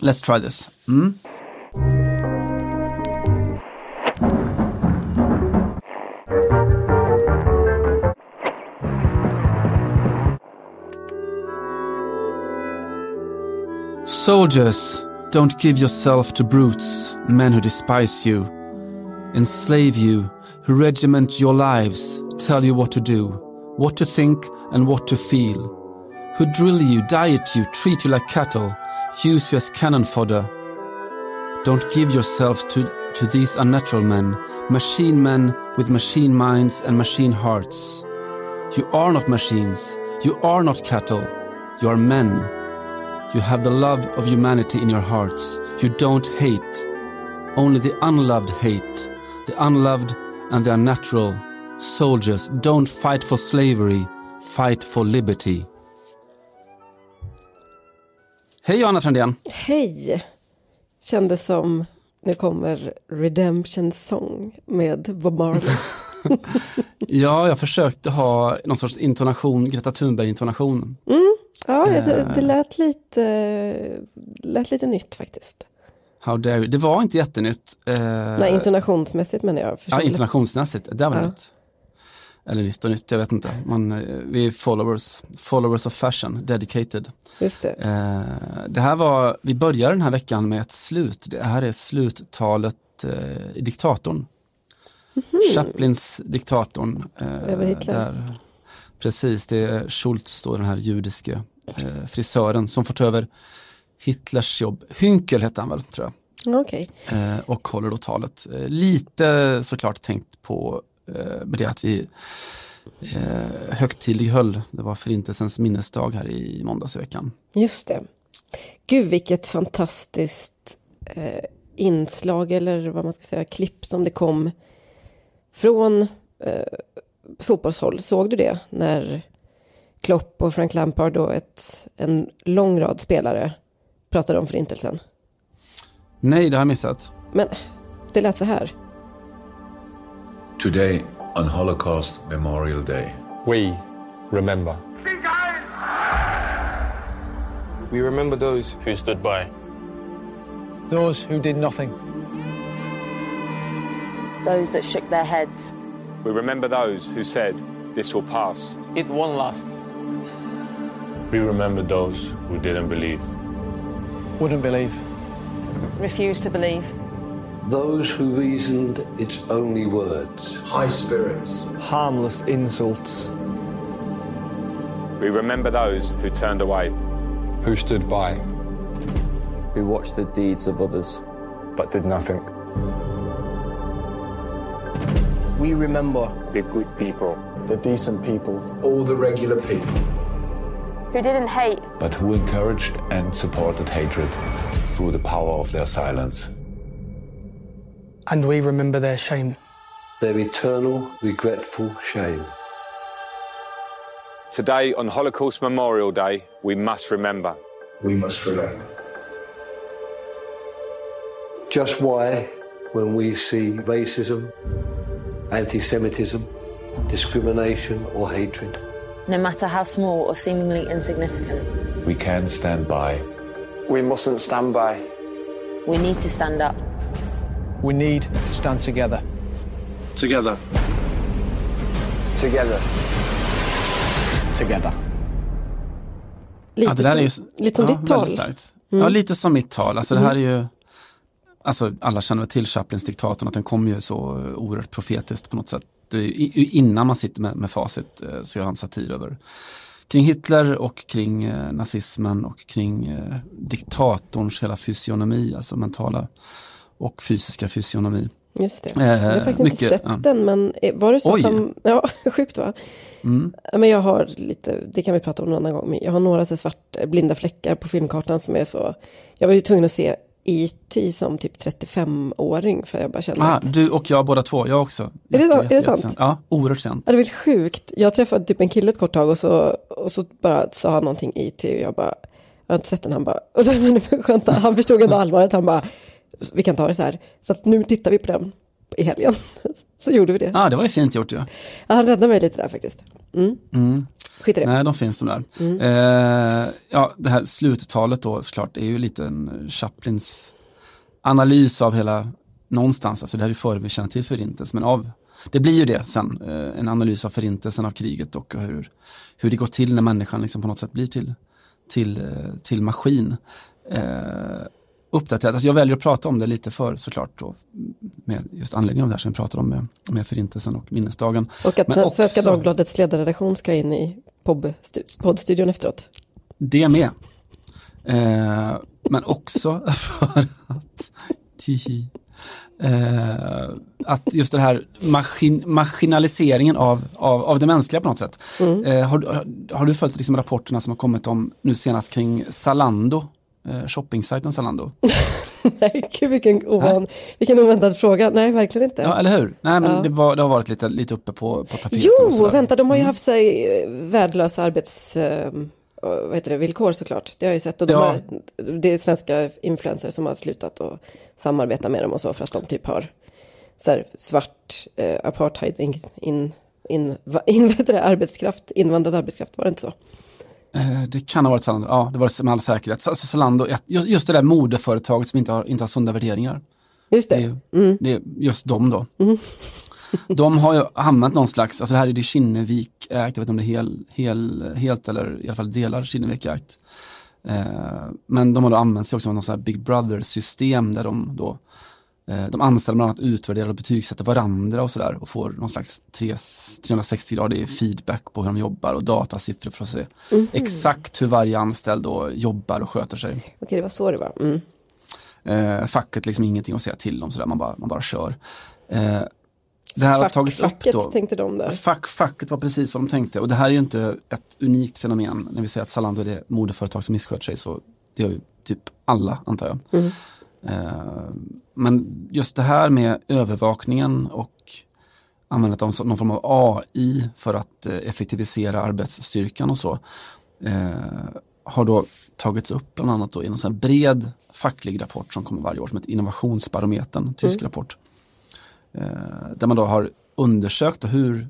Let's try this. Mm. Soldiers, don't give yourself to brutes, men who despise you, enslave you, who regiment your lives, tell you what to do, what to think and what to feel, who drill you, diet you, treat you like cattle, use you as cannon fodder. Don't give yourself to these unnatural men with machine minds and machine hearts. You are not machines, you are not cattle, you are men. You have the love of humanity in your hearts. You don't hate. Only the unloved hate. The unloved and the unnatural. Soldiers, don't fight for slavery. Fight for liberty. Hej Johanna Frändén. Hej. Kändes som nu kommer Redemption Song med Bob Marley. Ja, jag försökte ha någon sorts intonation, Greta Thunberg-intonation. Mm. Ja, det lät lite nytt faktiskt. How dare you? Det var inte jättenytt. Nej, intonationsmässigt menar jag. Ja, intonationsmässigt. Det var nytt. Eller nytt och nytt, jag vet inte. Vi är followers of fashion, dedicated. Just det. Det här var, vi börjar den här veckan med ett slut. Det här är sluttalet i diktatorn. Mm-hmm. Chaplins diktatorn. Över Hitler. Där. Precis, det är Schultz då, den här judiske frisören som får ta över Hitlers jobb. Hünkel heter han väl, tror jag. Okay. Och håller då talet. Lite såklart tänkt på med det att vi högtidlighöll. Det var förintelsens minnesdag här i måndagsveckan. Just det. Gud, vilket fantastiskt inslag eller vad man ska säga, klipp som det kom från... fotbollshåll. Såg du det när Klopp och Frank Lampard och en lång rad spelare pratade om förintelsen? Nej, det har jag missat. Men det lät så här. Today on Holocaust Memorial Day we remember. We remember those who stood by. Those who did nothing. Those that shook their heads. We remember those who said, this will pass. It won't last. We remember those who didn't believe. Wouldn't believe. Refused to believe. Those who reasoned it's only words. High spirits. Harmless insults. We remember those who turned away. Who stood by. Who watched the deeds of others, but did nothing. We remember the good people, the decent people, all the regular people. Who didn't hate. But who encouraged and supported hatred through the power of their silence. And we remember their shame. Their eternal, regretful shame. Today, on Holocaust Memorial Day, we must remember. We must remember. Just why, when we see racism, anti-Semitism, discrimination or hatred. No matter how small or seemingly insignificant. We can stand by. We mustn't stand by. We need to stand up. We need to stand together. Together. Together. Together. Lite som ditt tal. Mm. Ja, lite som mitt tal. Alltså det här är ju... Alltså, alla känner väl till Chaplins diktatorn, att den kom ju så oerhört profetiskt på något sätt. Innan man sitter med facit så gör han satir över kring Hitler och kring nazismen och kring diktatorns hela fysionomi, alltså mentala och fysiska fysionomi. Just det. Jag har faktiskt inte sett den, men var det så att han... Ja, sjukt va? Mm. Men jag har lite, det kan vi prata om någon annan gång, men jag har några så blinda fläckar på filmkartan som är så... Jag var ju tvungen att se IT som typ 35-åring för jag bara känner att... Du och jag båda två, jag också. Är det sant? Ja, oerhört sent. Det är väl sjukt. Jag träffade typ en kille ett kort tag och så bara sa han någonting IT och jag bara, jag har inte sett den, han bara, och det var skönt, han förstod inte allvaret, han bara, vi kan ta det så här. Så att nu tittar vi på den i helgen. Så gjorde vi det. Ja, det var ju fint gjort ju. Ja, han räddade mig lite där faktiskt. Mm. Skiter det. Nej, de finns de där. Mm. Ja, det här sluttalet då såklart är ju lite en Chaplins analys av hela någonstans. Alltså det här är före vi känner till förintelsen, men av det blir ju det sen, en analys av förintelsen, av kriget och hur det går till när människan liksom på något sätt blir till maskin. Uppdaterat. Alltså jag väljer att prata om det lite för såklart då, med just anledning av det här som vi pratade om med förintelsen och minnesdagen. Och att också, Svenska Dagbladets ledarredaktion ska in i poddstudion efteråt. Det med. Men också för att just det här maskinaliseringen av det mänskliga på något sätt. Mm. Har du följt liksom rapporterna som har kommit om nu senast kring Zalando? Shoppingsajten Zalando. Nej, gud, vilken oväntad fråga. Nej, verkligen inte. Ja, eller hur? Nej, men ja. Det har varit lite uppe på tapeten. Jo, vänta, de har ju haft sig värdelösa villkor såklart. Det har jag ju sett. Och det är svenska influencers som har slutat att samarbeta med dem och så för att de typ har så här, svart invandrad arbetskraft, var det inte så? Det kan ha varit Zalando. Ja, det var med all säkerhet. Alltså Zalando, just det där modeföretaget som inte har sunda värderingar. Just det. Det är just dem då. Mm. De har ju hamnat någon slags, alltså det här är det Kinnevik-ägt, jag vet inte om det är helt eller i alla fall delar Kinnevik-ägt. Men de har då använt sig också av någon sån här Big Brother-system där de då de anställda bland annat utvärderar och betygsätter varandra och sådär och får någon slags 360-gradig feedback på hur de jobbar och datasiffror för att se exakt hur varje anställd då jobbar och sköter sig. Okej, det var så det var. Mm. Facket liksom ingenting att säga till om sådär, man bara kör. Det här har tagits upp då. Facket tänkte de där. Facket var precis vad de tänkte och det här är ju inte ett unikt fenomen. När vi säger att Zalando är det modeföretag som missköter sig så det är ju typ alla antar jag. Mm. Men just det här med övervakningen och användandet av någon form av AI för att effektivisera arbetsstyrkan och så har då tagits upp bland annat då i en sån här bred facklig rapport som kommer varje år som ett innovationsbarometern, tysk rapport där man då har undersökt hur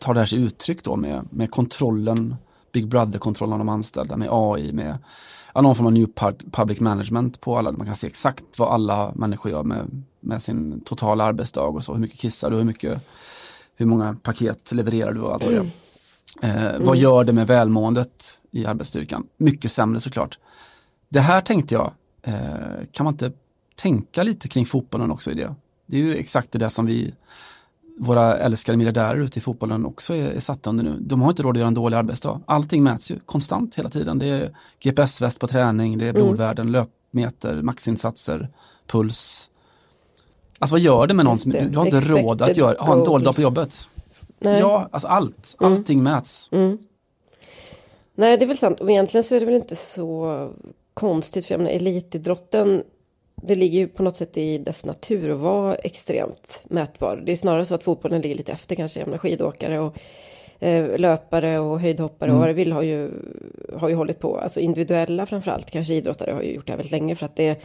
tar det här sig uttryck då med kontrollen, Big Brother-kontrollen av de anställda, med AI, med någon form av new public management på alla. Man kan se exakt vad alla människor gör med sin totala arbetsdag och så. Hur mycket kissar du, hur många paket levererar du och allt det. Vad gör det med välmåendet i arbetsstyrkan? Mycket sämre såklart. Det här tänkte jag, kan man inte tänka lite kring fotbollen också i det? Det är ju exakt det där som våra älskade miljardärer ute i fotbollen också är satta under nu. De har inte råd att göra en dålig arbetsdag. Allting mäts ju konstant hela tiden. Det är GPS-väst på träning, det är blodvärden, löpmeter, maxinsatser, puls. Alltså vad gör det med någon som du har inte råd att ha en dålig dag på jobbet? Nej. Ja, alltså allting mäts. Mm. Nej, det är väl sant. Och egentligen så är det väl inte så konstigt, för jag menar, elitidrotten, det ligger ju på något sätt i dess natur att vara extremt mätbar. Det är snarare så att fotbollen ligger lite efter kanske. Jag menar, skidåkare och löpare och höjdhoppare och vad det vill har ju hållit på. Alltså individuella framförallt, kanske idrottare har ju gjort det här väldigt länge för att det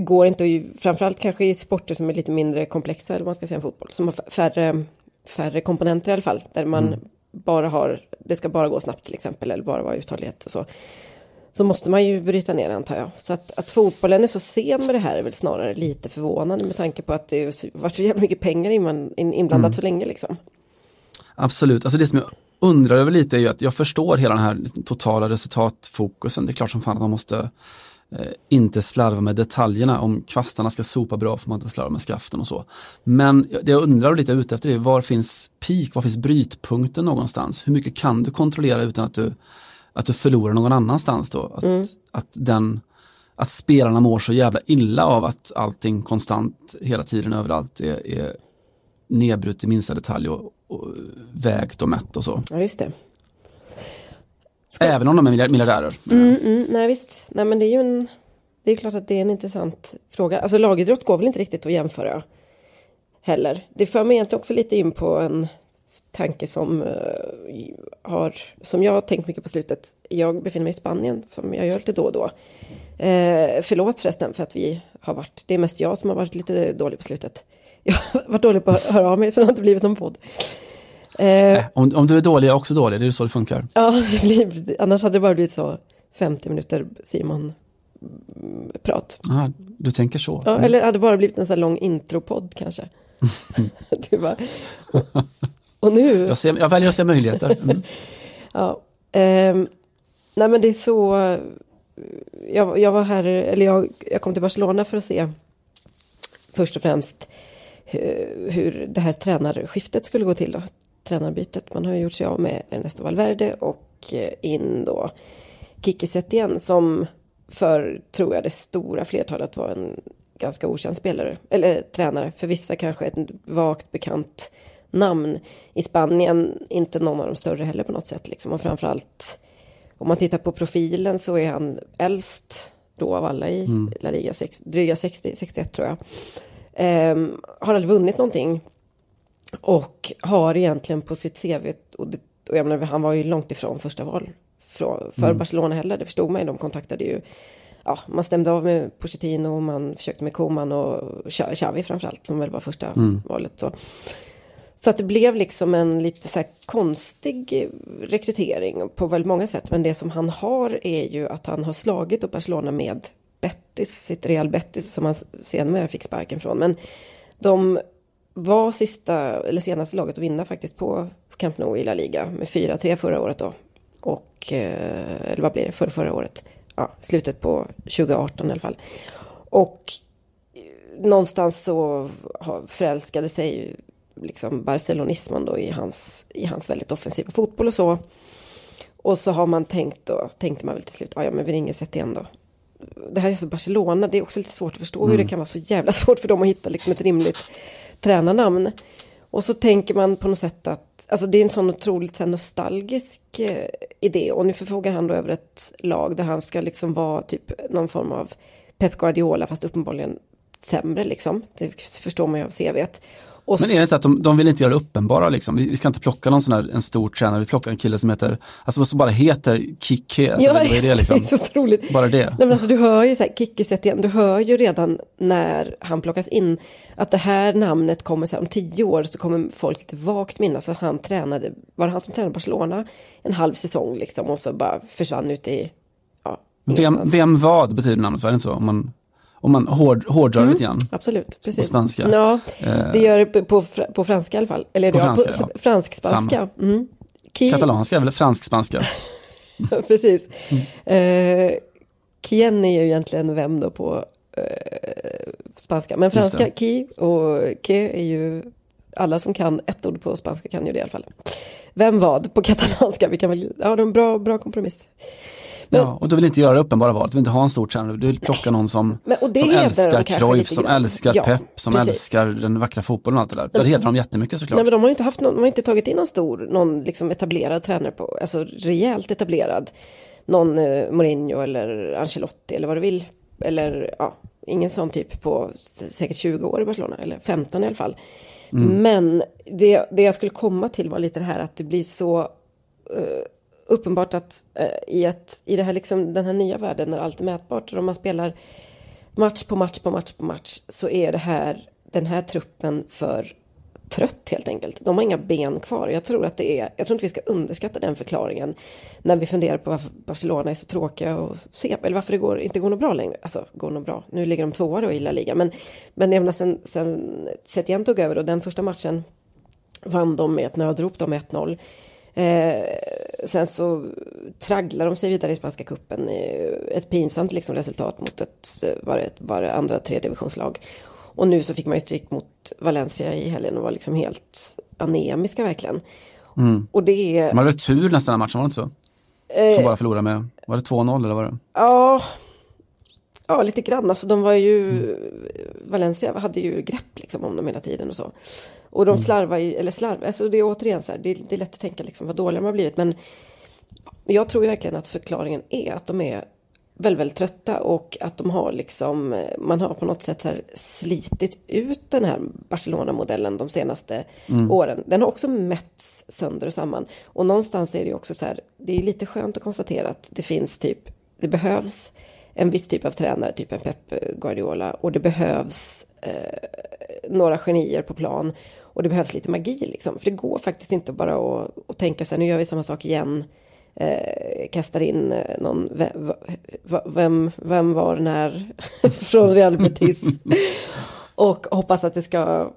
går inte att, framförallt kanske i sporter som är lite mindre komplexa eller man ska säga en fotboll, som har färre komponenter i alla fall. Där man bara det ska bara gå snabbt till exempel eller bara vara uthållighet och så måste man ju bryta ner, antar jag. Så att fotbollen är så sen med det här är väl snarare lite förvånande med tanke på att det har varit så jävla mycket pengar inblandat så länge. Liksom. Absolut. Alltså det som jag undrar över lite är ju att jag förstår hela den här totala resultatfokusen. Det är klart som fan att man måste inte slarva med detaljerna. Om kvastarna ska sopa bra får man inte slarva med skaften och så. Men det jag undrar lite ute efter det, var finns peak? Var finns brytpunkten någonstans? Hur mycket kan du kontrollera utan att du förlorar någon annanstans då? Att spelarna mår så jävla illa av att allting konstant hela tiden överallt är nedbrutet i minsta detalj och vägt och mätt och så. Ja, just det. Även om de är miljardärer. Nej, visst. Nej, men det är klart att det är en intressant fråga. Alltså lagidrott går väl inte riktigt att jämföra heller. Det för mig egentligen också lite in på en tanke som jag har tänkt mycket på slutet. Jag befinner mig i Spanien, som jag gör lite då och då. Förlåt förresten för att det är mest jag som har varit lite dålig på slutet. Jag har varit dålig på att höra av mig så det har inte blivit någon podd. Om du är dålig, jag också dålig. Det är så det funkar. Ja, det blir, annars hade det bara blivit så 50 minuter Simon-prat. Ah, du tänker så. Ja, eller hade det bara blivit en så här lång intropodd kanske. Du bara... Och nu... Jag väljer att se möjligheter. Mm. Ja. Nej, men det är så... Jag var här... Eller jag kom till Barcelona för att se först och främst hur det här tränarskiftet skulle gå till då. Tränarbytet. Man har ju gjort sig av med Ernesto Valverde och in då Quique Setién som för, tror jag, det stora flertalet var en ganska okänd spelare. Eller tränare. För vissa kanske ett vagt bekant namn. I Spanien inte någon av de större heller på något sätt. Liksom. Och framförallt om man tittar på profilen så är han äldst då av alla i La Liga, dryga 60, 61 tror jag. Har aldrig vunnit någonting och har egentligen på sitt CV och jag menar, han var ju långt ifrån första val för Barcelona heller, det förstod man ju, de kontaktade ju, ja, man stämde av med Pochettino och man försökte med Koman och Xavi framförallt som väl var första valet så att det blev liksom en lite så här konstig rekrytering på väldigt många sätt, men det som han har är ju att han har slagit upp Barcelona med Betis, sitt Real Betis som han senare fick sparken från, men de var senaste laget att vinna faktiskt på Camp Nou i La Liga med 4-3 förra året då och, eller vad blir det, förra året, ja, slutet på 2018 i alla fall, och någonstans så förälskade sig liksom barcelonismen då i hans väldigt offensiva fotboll och så har man tänkte man väl till slut, ja men vi ringer Setién då. Det här är så Barcelona, det är också lite svårt att förstå hur det kan vara så jävla svårt för dem att hitta liksom ett rimligt tränarnamn. Och så tänker man på något sätt att, alltså det är en sån otroligt så här, nostalgisk idé. Och nu förfogar han då över ett lag där han ska liksom vara typ någon form av Pep Guardiola, fast uppenbarligen sämre liksom. Det förstår man ju av CV:et. Och men är det inte att de vill inte göra det uppenbara liksom? Vi ska inte plocka någon sån här, en stor tränare. Vi plockar en kille som heter, alltså som bara heter Quique. Alltså, ja, det är liksom. Det är så otroligt. Bara det. Nej, men alltså, du hör ju så här, Quique Setién, du hör ju redan när han plockas in att det här namnet kommer så här, om 10 år så kommer folk lite vagt minnas att han tränade, var det han som tränade Barcelona en halv säsong liksom och så bara försvann ut i, ja. Vem vad betyder namnet, var det inte så? Om man hårdrar lite grann. Absolut, precis. På svenska. Ja, det gör det på franska i alla fall. Eller på fransk-spanska. Mm. Katalanska är väl fransk-spanska. Precis. Kien är ju egentligen vem då på spanska. Men franska, ki och ke är ju... Alla som kan ett ord på spanska kan ju det i alla fall. Vem vad på katalanska? Vi kan väl, ja, det är en bra kompromiss. Men, ja, och du vill inte göra uppenbara val. Du vill inte ha en stor tränare. Du vill plocka någon som älskar Cruyff, som älskar Pep, som älskar den vackra fotbollen och allt det där. Det heter de jättemycket såklart. Nej, men de har ju inte haft någon, de har inte tagit in någon stor, någon liksom etablerad tränare på, alltså rejält etablerad. Någon Mourinho eller Ancelotti eller vad du vill. Eller ja, ingen sån typ på säkert 20 år i Barcelona, eller 15 i alla fall. Mm. Men det jag skulle komma till var lite det här att det blir så... uppenbart att i det här liksom, den här nya världen när allt är mätbart och om man spelar match på match på match på match så är det här, den här truppen för trött helt enkelt. De har inga ben kvar. Jag tror inte vi ska underskatta den förklaringen när vi funderar på varför Barcelona är så tråkiga och se, eller varför det inte går något bra längre. Alltså, går något bra. Nu ligger de 2 då i La Liga. Men även sen Setién tog över och den första matchen vann de med ett nödrop, de 1-0. Sen så tragglar de sig vidare i spanska kuppen, ett pinsamt liksom resultat mot ett andra tredivisionslag, och nu så fick man ju stryk mot Valencia i helgen och var liksom helt anemiska verkligen. Och det är... Man hade tur nästan den matchen, var det inte så? Som bara förlorade med, var det 2-0 eller var det? Ja, lite grann. Alltså, de var ju... Valencia hade ju grepp liksom om dem hela tiden och så. Och de slarvar i... Eller slarvar... Alltså, det är återigen så här. Det är lätt att tänka liksom vad dåliga de har blivit. Men jag tror ju verkligen att förklaringen är att de är väldigt, väldigt trötta. Och att de har liksom... Man har på något sätt så här slitit ut den här Barcelona-modellen de senaste åren. Den har också mätts sönder och samman. Och någonstans är det ju också så här... Det är lite skönt att konstatera att det finns typ... Det behövs... en viss typ av tränare, typ en Pep Guardiola, och det behövs några genier på plan, Och det behövs lite magi liksom. För det går faktiskt inte bara att tänka sig, nu gör vi samma sak igen. Kastar in någon vem var när från Real Betis och hoppas att det ska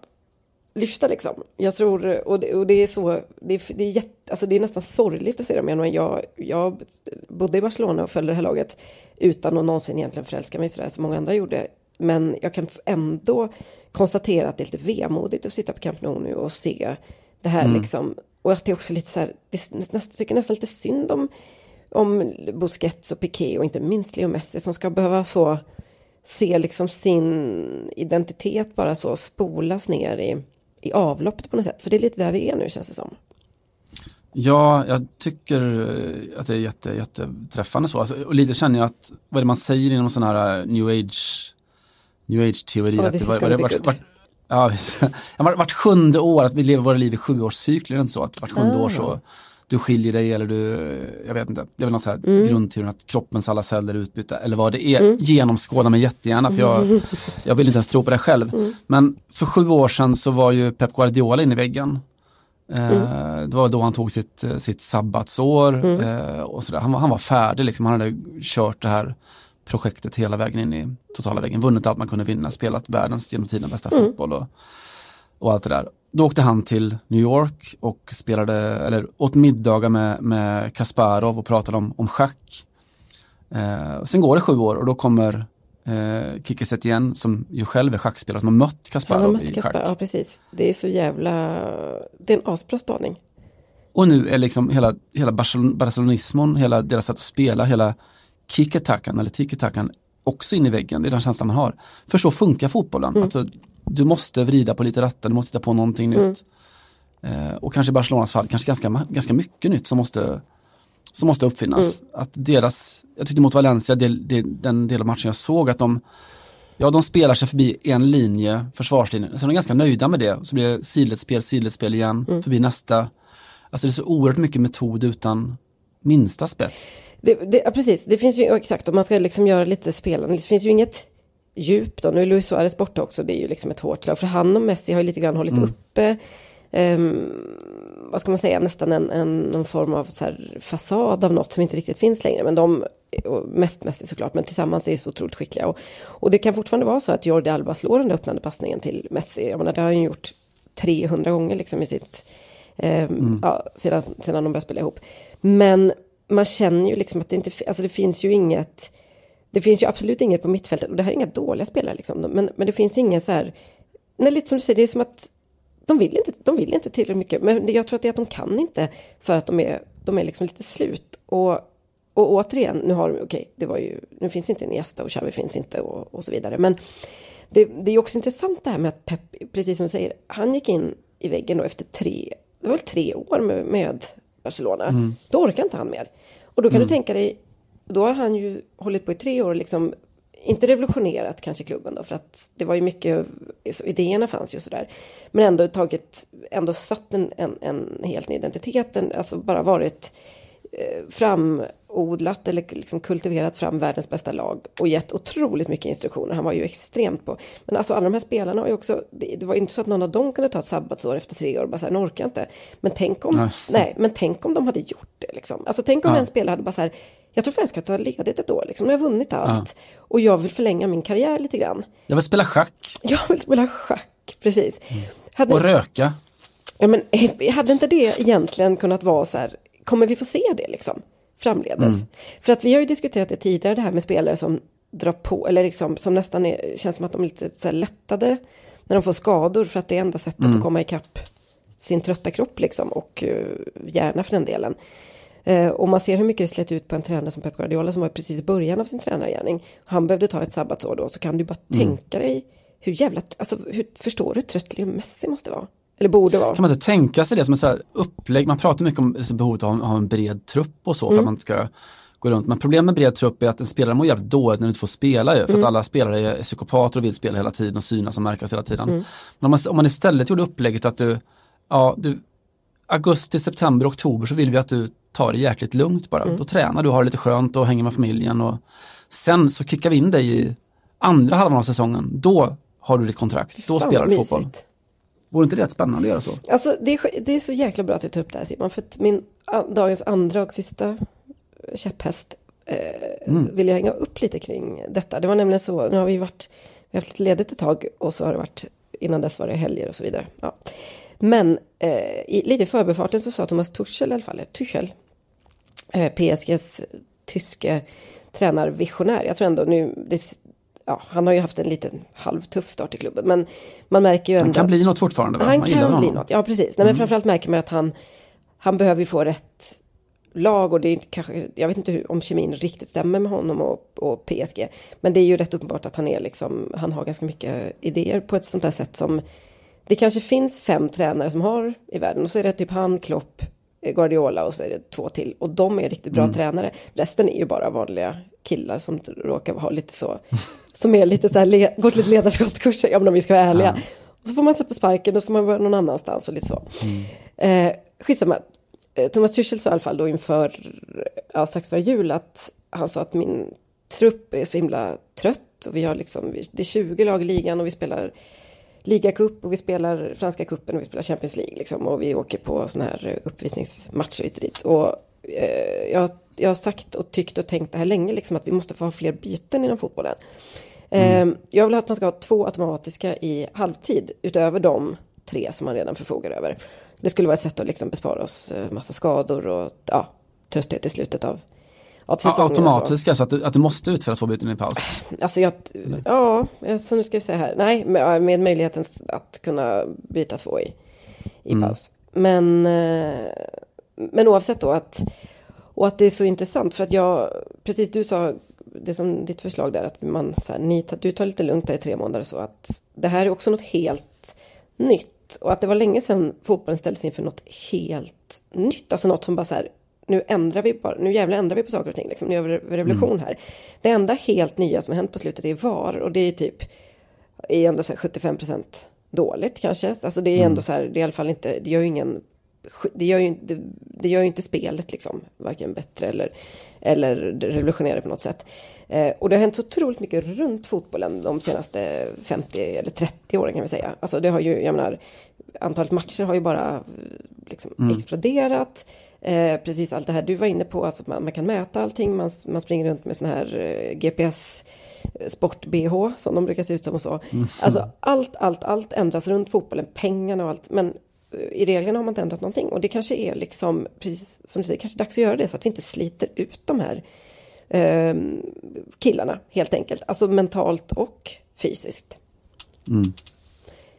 lyfta liksom. Jag tror, och det är så, det är nästan sorgligt att se dem. Jag bodde i Barcelona och följde det här laget utan att någonsin egentligen förälska mig sådär som många andra gjorde. Men jag kan ändå konstatera att det är lite vemodigt att sitta på Camp Nou nu och se det här liksom. Och att det är också lite så här, jag tycker nästan lite synd om Busquets och Piqué och inte minst Leo Messi som ska behöva så se liksom sin identitet bara så spolas ner i avloppet på något sätt. För det är lite där vi är nu, känns det som. Ja, jag tycker att det är jätteträffande så. Alltså, och lite känner jag att, vad är det man säger inom sån här New Age-teori? Vart sjunde år, att vi lever våra liv i 7-årscykler, eller så, att vart sjunde år så du skiljer dig, eller du, jag vet inte, det är väl någon så här grundteorin att kroppens alla celler är utbyta, eller vad det är, genomskåda mig jättegärna, för jag vill inte ens tro på det själv. Men för 7 år sedan så var ju Pep Guardiola inne i väggen. Det var då han tog sitt sabbatsår och sådär. Han var färdig liksom, han hade kört det här projektet hela vägen in i totala vägen, vunnit allt man kunde vinna, spelat världens genom tiden bästa fotboll och allt det där. Då åkte han till New York och spelade, eller åt middagar med Kasparov och pratade om schack. Och sen går det 7 år och då kommer Quique Setién, som ju själv är schackspelare, som har mött Kasparov i schack. Ja, precis. Det är så jävla... Det är en asbra spaning. Och nu är liksom hela barcelonismon, hela deras sätt att spela, hela kick-attackan eller tiki-attackan också in i väggen. Det är den känslan man har. För så funkar fotbollen. Alltså, du måste vrida på lite ratten, du måste hitta på någonting nytt. Och kanske i Barcelonas fall kanske ganska mycket nytt som måste uppfinnas. Att deras, jag tyckte mot Valencia, den del av matchen jag såg, att de spelar sig förbi en linje, försvarslinjen. Så de är ganska nöjda med det. Så blir det sidledsspel igen, förbi nästa. Alltså det är så oerhört mycket metod utan minsta spets. Ja, precis. Det finns ju, exakt, om man ska liksom göra lite spelande, det finns ju inget djup då. Nu är Luis Suárez borta också, det är ju liksom ett hårt slag. För han och Messi har ju lite grann hållit uppe vad ska man säga, nästan någon form av så här fasad av något som inte riktigt finns längre. Men de, mest Messi såklart, men tillsammans är ju så otroligt skickliga. Och det kan fortfarande vara så att Jordi Alba slår den öppnande passningen till Messi. Jag menar, det har han gjort 300 gånger liksom i sitt... sedan de började spela ihop. Men man känner ju liksom att det inte, alltså det finns ju inget, det finns ju absolut inget på mittfältet, och det här är inga dåliga spelare liksom, men det finns inget så här, nej, lite som du säger, det är som att de vill inte tillräckligt mycket, men jag tror att det är att de kan inte, för att de är liksom lite slut, och återigen, nu har de, okej, det var ju, nu finns inte en gästa och Xavi finns inte och så vidare, men det är också intressant det här med att Pep, precis som du säger, han gick in i väggen då efter 3 år med Barcelona. Då orkar inte han mer. Och då kan du tänka dig, då har han ju hållit på i 3 år liksom, inte revolutionerat kanske klubben då, för att det var ju mycket, idéerna fanns ju sådär. Men ändå satt en helt ny identitet, alltså bara varit framodlat eller liksom kultiverat fram världens bästa lag och gett otroligt mycket instruktioner. Han var ju extremt på. Men alltså alla de här spelarna har ju också, det var inte så att någon av dem kunde ta ett sabbatsår efter 3 år och bara såhär, nu orkar jag inte. Men tänk om de hade gjort det liksom. Alltså tänk om en spelare hade bara såhär, jag tror fan jag ska ta ledigt ett år liksom, nu har jag vunnit allt och jag vill förlänga min karriär lite grann. Jag vill spela schack, precis. Och röka. Ja, men hade inte det egentligen kunnat vara så här, kommer vi få se det liksom framledes? För att vi har ju diskuterat det tidigare, det här med spelare som drar på, eller liksom, som nästan känns som att de är lite så här lättade när de får skador, för att det är enda sättet att komma ikapp sin trötta kropp liksom, och hjärna för den delen. Och man ser hur mycket det slätt ut på en tränare som Pep Guardiola, som var precis i början av sin tränargärning. Han behövde ta ett sabbatsår då, så kan du bara tänka dig hur jävla, alltså förstår du hur trött Leo Messi måste vara? Eller borde vara. Kan man inte tänka sig det som ett så här upplägg? Man pratar mycket om behovet av att ha en bred trupp och så, för att man ska gå runt. Men problemet med bred trupp är att en spelare mår jävligt dåligt när du inte får spela ju. För att alla spelare är psykopater och vill spela hela tiden och synas och märkas hela tiden. Men om man istället gjorde upplägget att du augusti, september, oktober, så vill vi att du tar det jäkligt lugnt bara. Då tränar du, har det lite skönt och hänger med familjen. Och sen så kickar vi in dig i andra halvan av säsongen. Då har du ditt kontrakt. Då spelar du fotboll. Vore inte det rätt spännande att göra så? Alltså, det är så jäkla bra att du tar upp det här, Simon. För att min dagens andra och sista käpphäst vill jag hänga upp lite kring detta. Det var nämligen så, nu har vi har haft lite ledigt ett tag och så har det varit, innan dess var det helger och så vidare. Ja. Men lite i förbifarten så sa Thomas Tuchel i alla fall, PSGs tyske tränarvisionär. Jag tror ändå nu, han har ju haft en liten halvtuff start i klubben, men man märker ju ändå... Han kan bli något fortfarande. Han kan bli något, ja precis. Nej, men framförallt märker man att han behöver ju få rätt lag och det är inte, kanske, jag vet inte om kemin riktigt stämmer med honom och PSG. Men det är ju rätt uppenbart att han har ganska mycket idéer på ett sånt där sätt som... Det kanske finns 5 tränare som har i världen och så är det typ han, Klopp, Guardiola och så är det 2 till. Och de är riktigt bra tränare. Resten är ju bara vanliga killar som råkar ha lite så... som är lite så här, gått lite ledarskapskurser, om vi ska vara ärliga. Ja. Och så får man se på sparken och så får man vara någon annanstans och lite så. Skitsamma. Thomas Tuchel sa i alla fall då strax före jul att han sa att min trupp är så himla trött och vi har det är 20 lag i ligan och vi spelar ligacup och vi spelar franska cupen och vi spelar Champions League och vi åker på sådana här uppvisningsmatcher och dit. Och jag har sagt och tyckt och tänkt det här länge att vi måste få ha fler byten inom fotbollen. Jag vill att man ska ha 2 automatiska i halvtid utöver de 3 som man redan förfogar över. Det skulle vara ett sätt att bespara oss massa skador och trötthet i slutet av säsongen. Automatiska, så att du måste utföra 2 byten i paus? Så nu ska jag säga här. Nej, med möjligheten att kunna byta 2 i paus. Men oavsett då att det är så intressant för att precis du sa det som ditt förslag där att man så här, du tar lite lugnt där i 3 månader så att det här är också något helt nytt och att det var länge sedan fotbollen ställdes inför något helt nytt, alltså något som bara så här, nu jävla ändrar vi på saker och ting nu gör vi revolution här. Det enda helt nya som har hänt på slutet är VAR och det är ändå så här 75% dåligt kanske, alltså det är ändå så här, det är i alla fall inte, det gör ju inte spelet varken bättre eller revolutionerande på något sätt. Och det har hänt så otroligt mycket runt fotbollen de senaste 50 eller 30 åren kan vi säga. Alltså det har ju, antalet matcher har ju bara exploderat. Precis allt det här du var inne på, alltså man kan mäta allting, man springer runt med sån här GPS sport BH som de brukar se ut som och så. Alltså allt ändras runt fotbollen, pengarna och allt, men i reglerna har man inte ändrat någonting och det kanske är precis som du säger, kanske dags att göra det så att vi inte sliter ut de här killarna helt enkelt, alltså mentalt och fysiskt.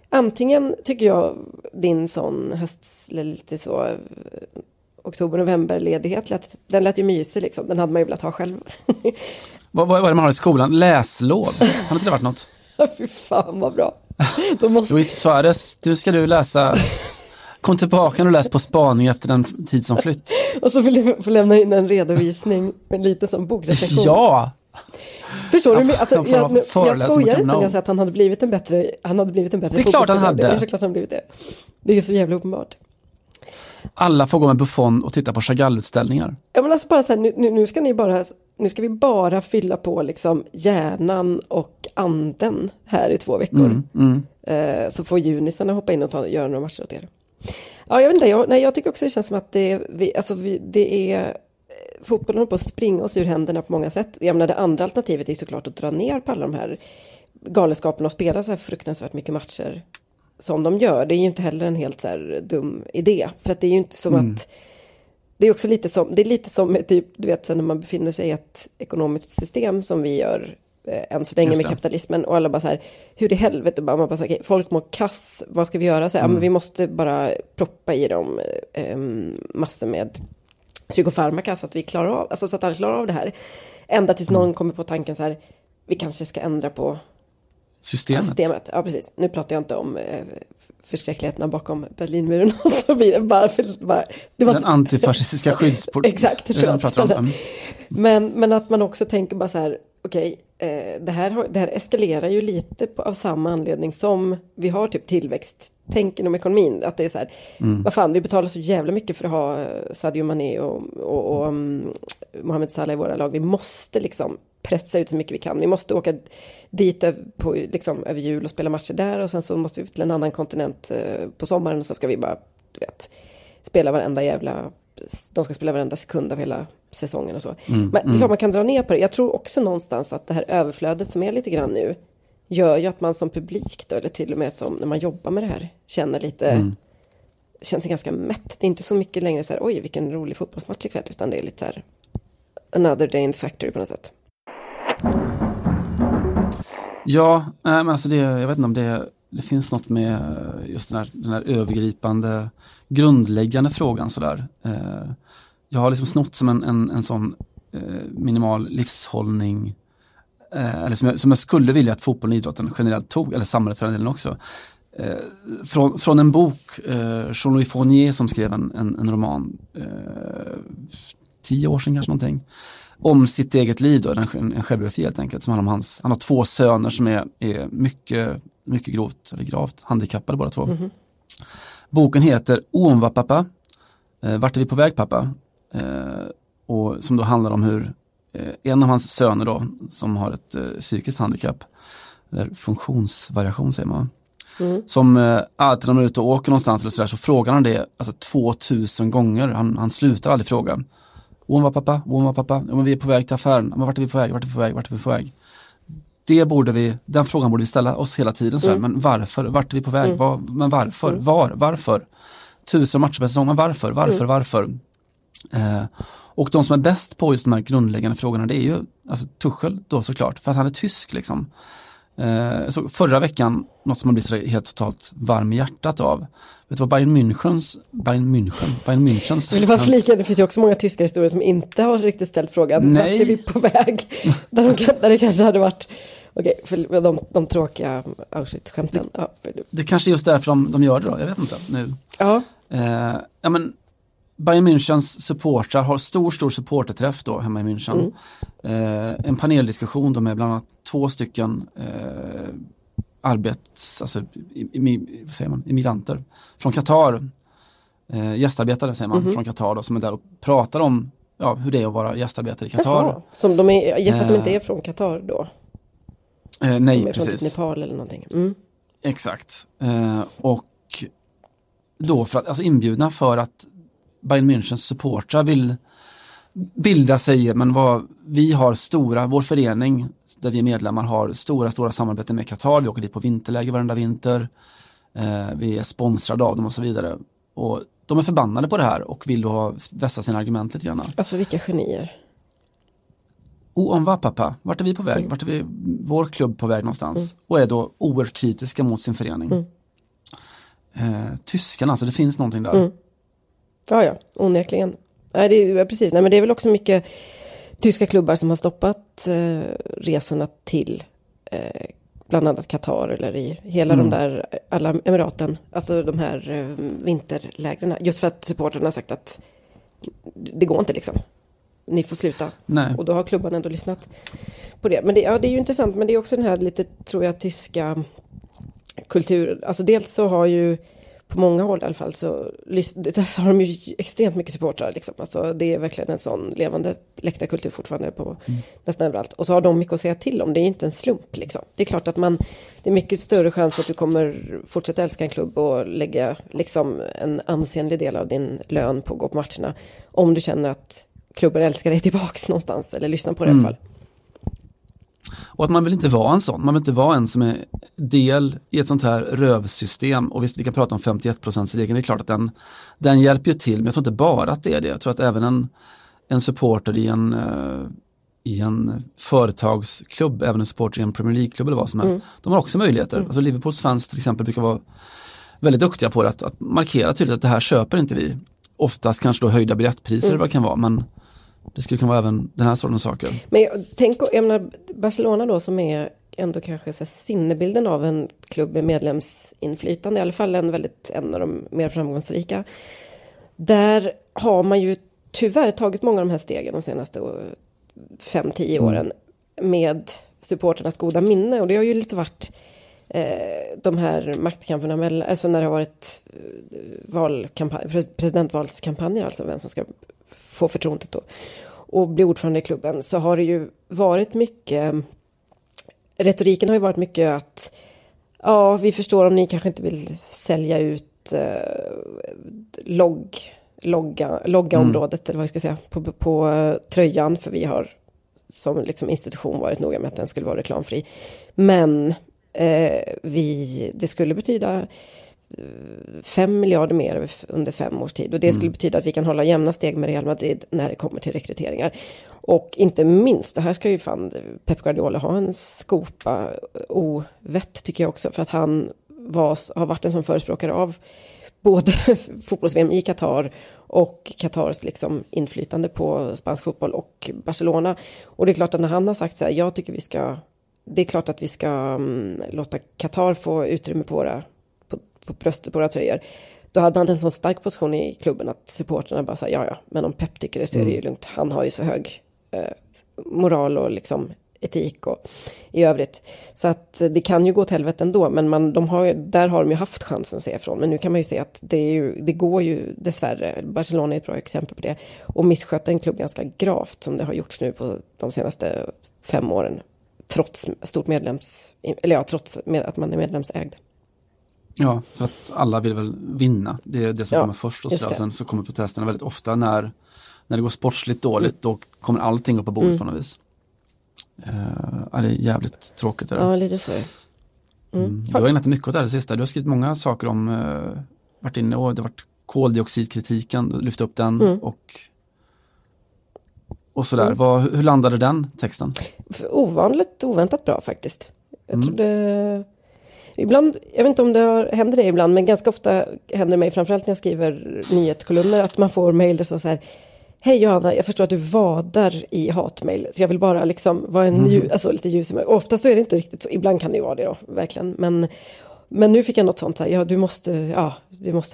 Antingen tycker jag din sån höst lite så oktober-november ledighet den lät ju mysig den hade man ju velat ha själv. Vad är det man har i skolan? Läslov, har inte det varit något? Fy fan vad bra. Luis Suárez, du ska läsa. Kom tillbaka och läs på spaning efter den tid som flytt. Och så vill du få lämna in en redovisning med lite som bokrecension. Ja. Förstår du? Jag skojar inte när jag säger att han hade blivit en bättre. Det är klart han hade. Det är klart han blivit det. Det är så jävla uppenbart. Alla får gå med Buffon och titta på Chagall-utställningar. Ja men bara så här, nu ska vi bara fylla på hjärnan och anden här i 2 veckor. Så får junisarna hoppa in och göra några matcher åt er. Ja, jag vet inte, jag tycker också det känns som att fotbollen håller på att springa oss ur händerna på många sätt. Jag menar, det andra alternativet är såklart att dra ner på alla de här galenskaperna och spela så här fruktansvärt mycket matcher som de gör. Det är ju inte heller en helt så här dum idé. För att det är ju inte som att... Det är också lite som typ, du vet, när man befinner sig i ett ekonomiskt system som vi gör än så länge med kapitalismen och alla bara så här, hur i helvete, man bara så här, folk mår kass, vad ska vi göra? Så här, men vi måste bara proppa i dem massor med psykofarmaka så att vi klarar av, alltså så att alla klarar av det här. Ända tills någon kommer på tanken så här, vi kanske ska ändra på systemet. Ja, precis. Nu pratar jag inte om förskräckligheterna bakom Berlinmuren och så vidare. Den antifascistiska skyddspolitiken. Exakt. Men att man också tänker bara så här, det här eskalerar ju lite av samma anledning som vi har typ tillväxttänken om ekonomin. Att det är så här, vad fan, vi betalar så jävla mycket för att ha Sadio Mané och Mohamed Salah i våra lag. Vi måste pressa ut så mycket vi kan. Vi måste åka dit på, liksom, över jul och spela matcher där, och sen så måste vi till en annan kontinent på sommaren, och så ska vi bara, du vet, spela varenda jävla... De ska spela varenda sekund av hela säsongen och så. Men man kan dra ner på det. Jag tror också någonstans att det här överflödet som är lite grann nu gör ju att man som publik då, eller till och med som när man jobbar med det här, känner lite... Känns ganska mätt. Det är inte så mycket längre så här, oj vilken rolig fotbollsmatch ikväll, utan det är lite så här another day in the factory på något sätt. Ja, men alltså det, jag vet inte om det finns något med just den här övergripande grundläggande frågan så där. Jag har liksom snott som en sån minimal livshållning, eller som jag skulle vilja att fotbollen och idrotten generellt tog, eller samhället för den delen också. Från en bok, Jean-Louis Fournier, som skrev en roman 10 år sedan kanske någonting, om sitt eget liv då, en självbiografi helt enkelt, som handlar om han har 2 söner som är mycket, mycket gravt handikappade båda två. Mm-hmm. Boken heter Om vad pappa, vart är vi på väg pappa? Och som då handlar om hur en av hans söner då, som har ett psykiskt handikapp, eller funktionsvariation säger man, som alltid när man är ute och åker någonstans eller så där, så frågar han det alltså 2000 gånger. Han slutar aldrig fråga. Åh, vad pappa? Ja, men vi är på väg till affären. Men vart är vi på väg? Den frågan borde vi ställa oss hela tiden. Så men varför? Vart är vi på väg? Men varför? Varför? 1000 matcher per säsong. Men varför? Och de som är bäst på just de här grundläggande frågorna, det är ju alltså Tuchel då såklart. För att han är tysk liksom. Så förra veckan, något som man blir så helt totalt varm i hjärtat av, vet du vad Bayern Münchens vill vara flika, det finns ju också många tyska historier som inte har riktigt ställt frågan vart är vi på väg? där det kanske hade varit för de tråkiga Auschwitz-skämten. Det kanske är just därför de gör det då, jag vet inte nu. Ja. Men Bayern Münchens supportrar har stor supporterträff då hemma i München. En paneldiskussion, de är bland annat 2 stycken immigranter från Qatar. Gästarbetare säger man från Qatar då, som är där och pratar om hur det är att vara gästarbetare i Qatar. Jaha, som de är, jag gissar att de inte är från Qatar då. Nej, precis. Från typ Nepal eller någonting. Mm. Exakt. Och då för att, alltså inbjudna för att Bayern Münchens supportrar vill bilda sig, men vår förening där vi är medlemmar har stora samarbeten med Qatar. Vi åker dit på vinterläger varenda vinter. Vi är sponsrade av dem och så vidare. Och de är förbannade på det här och vill då vässa sina argument lite grann. Alltså vilka genier. Om vad pappa, vart är vi på väg? Vart är vår klubb på väg någonstans? Och är då oerhört kritiska mot sin förening. Tyskarna, alltså det finns någonting där. Ja, onekligen. Nej, det är precis. Nej, men det är väl också mycket tyska klubbar som har stoppat resorna till bland annat Qatar eller i hela de där alla emiraten, alltså de här vinterlägren, just för att supporterna har sagt att det går inte liksom. Ni får sluta. Nej. Och då har klubbarna ändå lyssnat på det. Men det är ju intressant, men det är också den här lite, tror jag, tyska kultur. Alltså dels så har ju på många håll i alla fall så har de ju extremt mycket supportrar liksom. Alltså, det är verkligen en sån levande läktarkultur fortfarande på nästan överallt. Och så har de mycket att säga till om. Det är ju inte en slump liksom. Det är klart att det är mycket större chans att du kommer fortsätta älska en klubb och lägga liksom en ansenlig del av din lön på att gå på matcherna, om du känner att klubben älskar dig tillbaks någonstans, eller lyssnar på det i alla fall. Och att man vill inte vara en sån. Man vill inte vara en som är del i ett sånt här rövsystem. Och visst, vi kan prata om 51%-regeln. Det är klart att den hjälper ju till. Men jag tror inte bara att det är det. Jag tror att även en supporter i en företagsklubb, även en supporter i en Premier League-klubb eller vad som helst, de har också möjligheter. Alltså Liverpools fans till exempel brukar vara väldigt duktiga på det. Att markera tydligt att det här köper inte vi. Oftast kanske då höjda biljettpriser eller vad det kan vara. Men det skulle kunna vara även den här sortens saker. Men jag menar, Barcelona då, som är ändå kanske så här sinnebilden av en klubb med medlemsinflytande, i alla fall en av de mer framgångsrika. Där har man ju tyvärr tagit många av de här stegen de senaste 5-10 åren med supporternas goda minne. Och det har ju lite varit de här maktkamperna mellan, alltså när det har varit presidentvalskampanjer, alltså vem som ska få förtroendet då. och bli ordförande i klubben, så har det ju varit mycket, retoriken har ju varit mycket att ja, vi förstår om ni kanske inte vill sälja ut loggaområdet eller vad vi ska säga på tröjan, för vi har som liksom institution varit noga med att den skulle vara reklamfri. Men det skulle betyda 5 miljarder mer under 5 års tid, och det skulle betyda att vi kan hålla jämna steg med Real Madrid när det kommer till rekryteringar. Och inte minst, det här ska ju fan Pep Guardiola ha en skopa ovett, tycker jag också, för att han har varit en som förespråkare av både fotbolls-VM i Qatar och Qatars liksom inflytande på spansk fotboll och Barcelona. Och det är klart att när han har sagt så här, jag tycker vi ska, det är klart att vi ska låta Qatar få utrymme på våra bröstet på våra tröjor, då hade han en sån stark position i klubben att supporterna bara sa, ja, men om Pep tycker det så är det ju lugnt, han har ju så hög moral och liksom etik och i övrigt, så att det kan ju gå till helvete ändå, men där har de ju haft chansen att se ifrån, men nu kan man ju se att det går ju dessvärre, Barcelona är ett bra exempel på det, och missköta en klubb ganska gravt som det har gjorts nu på de senaste 5 åren, trots att man är medlemsägd. Ja, för att alla vill väl vinna. Det är det som kommer först, och sen så kommer protesterna väldigt ofta när det går sportsligt dåligt, då kommer allting upp på bordet på något vis. Det är jävligt tråkigt det där. Ja, lite så. Du har ägnat mycket åt det här det sista. Du har skrivit många saker om varit inne och det har varit koldioxidkritiken, du lyfte upp den och sådär. Hur landade den texten? Ovanligt oväntat bra faktiskt. Jag trodde... Ibland, jag vet inte om det händer det ibland, men ganska ofta händer det mig, framförallt när jag skriver nyhetskolumner, att man får mejl där så här: hej Johanna, jag förstår att du vadar i hatmejl, så jag vill bara liksom vara lite ljus i mig. Ofta så är det inte riktigt så, ibland kan det ju vara det då, verkligen. Men nu fick jag något sånt här, du måste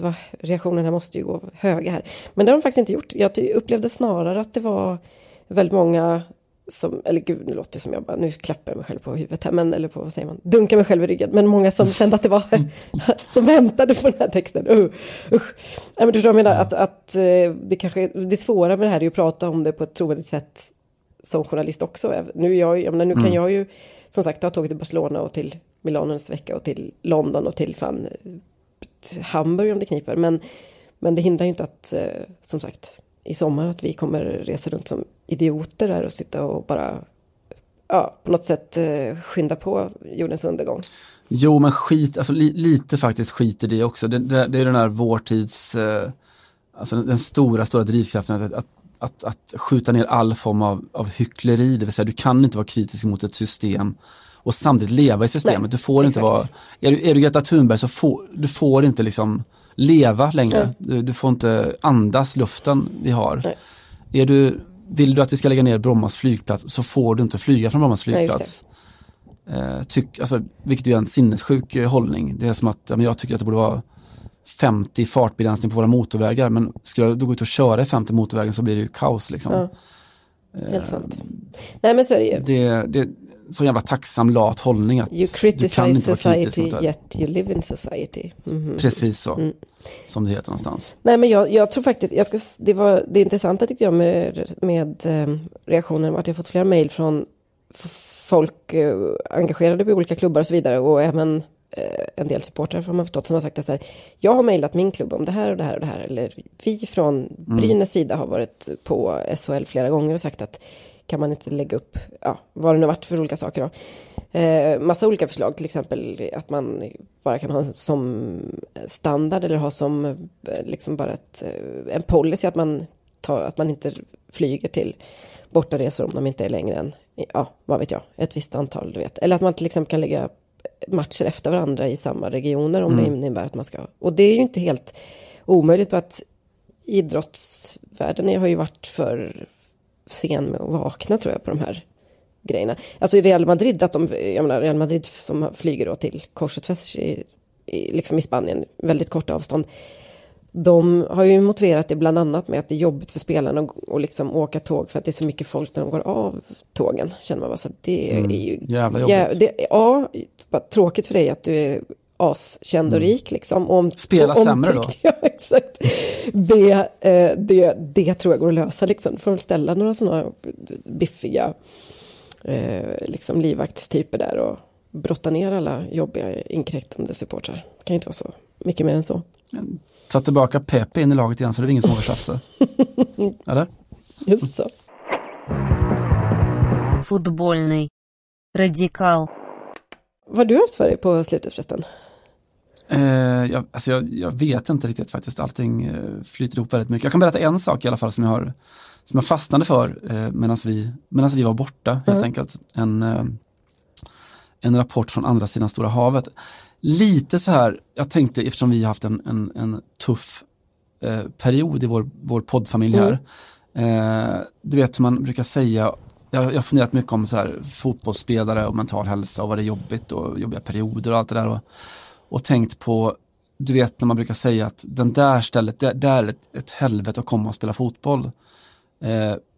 vara, reaktionerna måste ju gå höga här. Men det har de faktiskt inte gjort. Jag upplevde snarare att det var väldigt många som, eller gud, nu låter det som jag bara, nu klappar jag mig själv på huvudet här, men, eller på, vad säger man, dunkar mig själv i ryggen, men många som kände att det var som väntade på den här texten. Men du tror jag menar att det kanske, det svåra med det här är ju att prata om det på ett trovärdigt sätt som journalist också. Nu kan jag ju som sagt ta tåget till Barcelona och till Milano nästa vecka och till London och till fan Hamburg om det kniper, men det hindrar ju inte att som sagt i sommar att vi kommer resa runt som idioter där och sitta och bara på något sätt skynda på jordens undergång. Jo, men skit, alltså lite faktiskt skit i det också. Det är den här vårtids alltså den stora drivkraften att skjuta ner all form av hyckleri, det vill säga du kan inte vara kritisk mot ett system och samtidigt leva i systemet. Nej, du får inte vara, är du Greta Thunberg så får inte liksom leva längre. Du får inte andas luften vi har. Nej. Vill du att vi ska lägga ner Brommas flygplats så får du inte flyga från Brommas flygplats. Vilket är en sinnessjuk hållning. Det är som att jag tycker att det borde vara 50 fartbegränsning på våra motorvägar, men skulle jag då gå ut och köra i 50 motorvägen så blir det ju kaos liksom. Ja. Helt sant. Nej, men så är det ju. Det är så jävla tacksam lat hållning att you criticize society yet you live in society. Precis så. Som det heter någonstans. Nej, men jag tror faktiskt det intressanta tyckte jag med reaktionen var att jag fått flera mejl från folk engagerade i olika klubbar och så vidare, och även en del supportrar har man förstått som har sagt att så här, jag har mejlat min klubb om det här och det här och det här, eller vi från Brynäs sida har varit på SHL flera gånger och sagt att kan man inte lägga upp vad det nu varit för olika saker då. Massa olika förslag, till exempel att man bara kan ha som standard eller ha som liksom bara en policy att man inte flyger till bortaresor om de inte är längre än vad vet jag, ett visst antal, du vet. Eller att man till exempel kan lägga matcher efter varandra i samma regioner om det innebär att man ska. Och det är ju inte helt omöjligt på att idrottsvärlden har ju varit för sen med att vakna, tror jag, på de här grejerna. Alltså i Real Madrid, Real Madrid som flyger då till Korsutfäst liksom i Spanien, väldigt korta avstånd. De har ju motiverat det bland annat med att det är jobbigt för spelarna att liksom åka tåg för att det är så mycket folk när de går av tågen. Känner man bara så att det är ju jävla jobbigt. Tråkigt för dig att du är askänd och rik liksom. Om, spela och sämre då? Jag, exakt. Det tror jag går att lösa liksom. Får väl ställa några sådana biffiga liksom livvaktstyper där och brotta ner alla jobbiga inkräktande supportrar. Kan inte vara så mycket mer än så. Ta tillbaka Pepe in i laget igen så det är ingen som vågar tjafsa. Eller? Just så. Fotbollslig. Radikal. Vad har du haft för dig på slutet förresten? Jag vet inte riktigt faktiskt. Allting flyter ihop väldigt mycket. Jag kan berätta en sak i alla fall som jag fastnade för medan vi var borta helt enkelt. En rapport från andra sidan Stora havet. Lite så här, jag tänkte eftersom vi har haft en tuff period i vår poddfamilj här. Du vet hur man brukar säga, jag har funderat mycket om så här, fotbollsspelare och mental hälsa och vad det är jobbigt och jobbiga perioder och allt det där och tänkt på, du vet när man brukar säga att den där stället, där är ett helvete att komma och spela fotboll.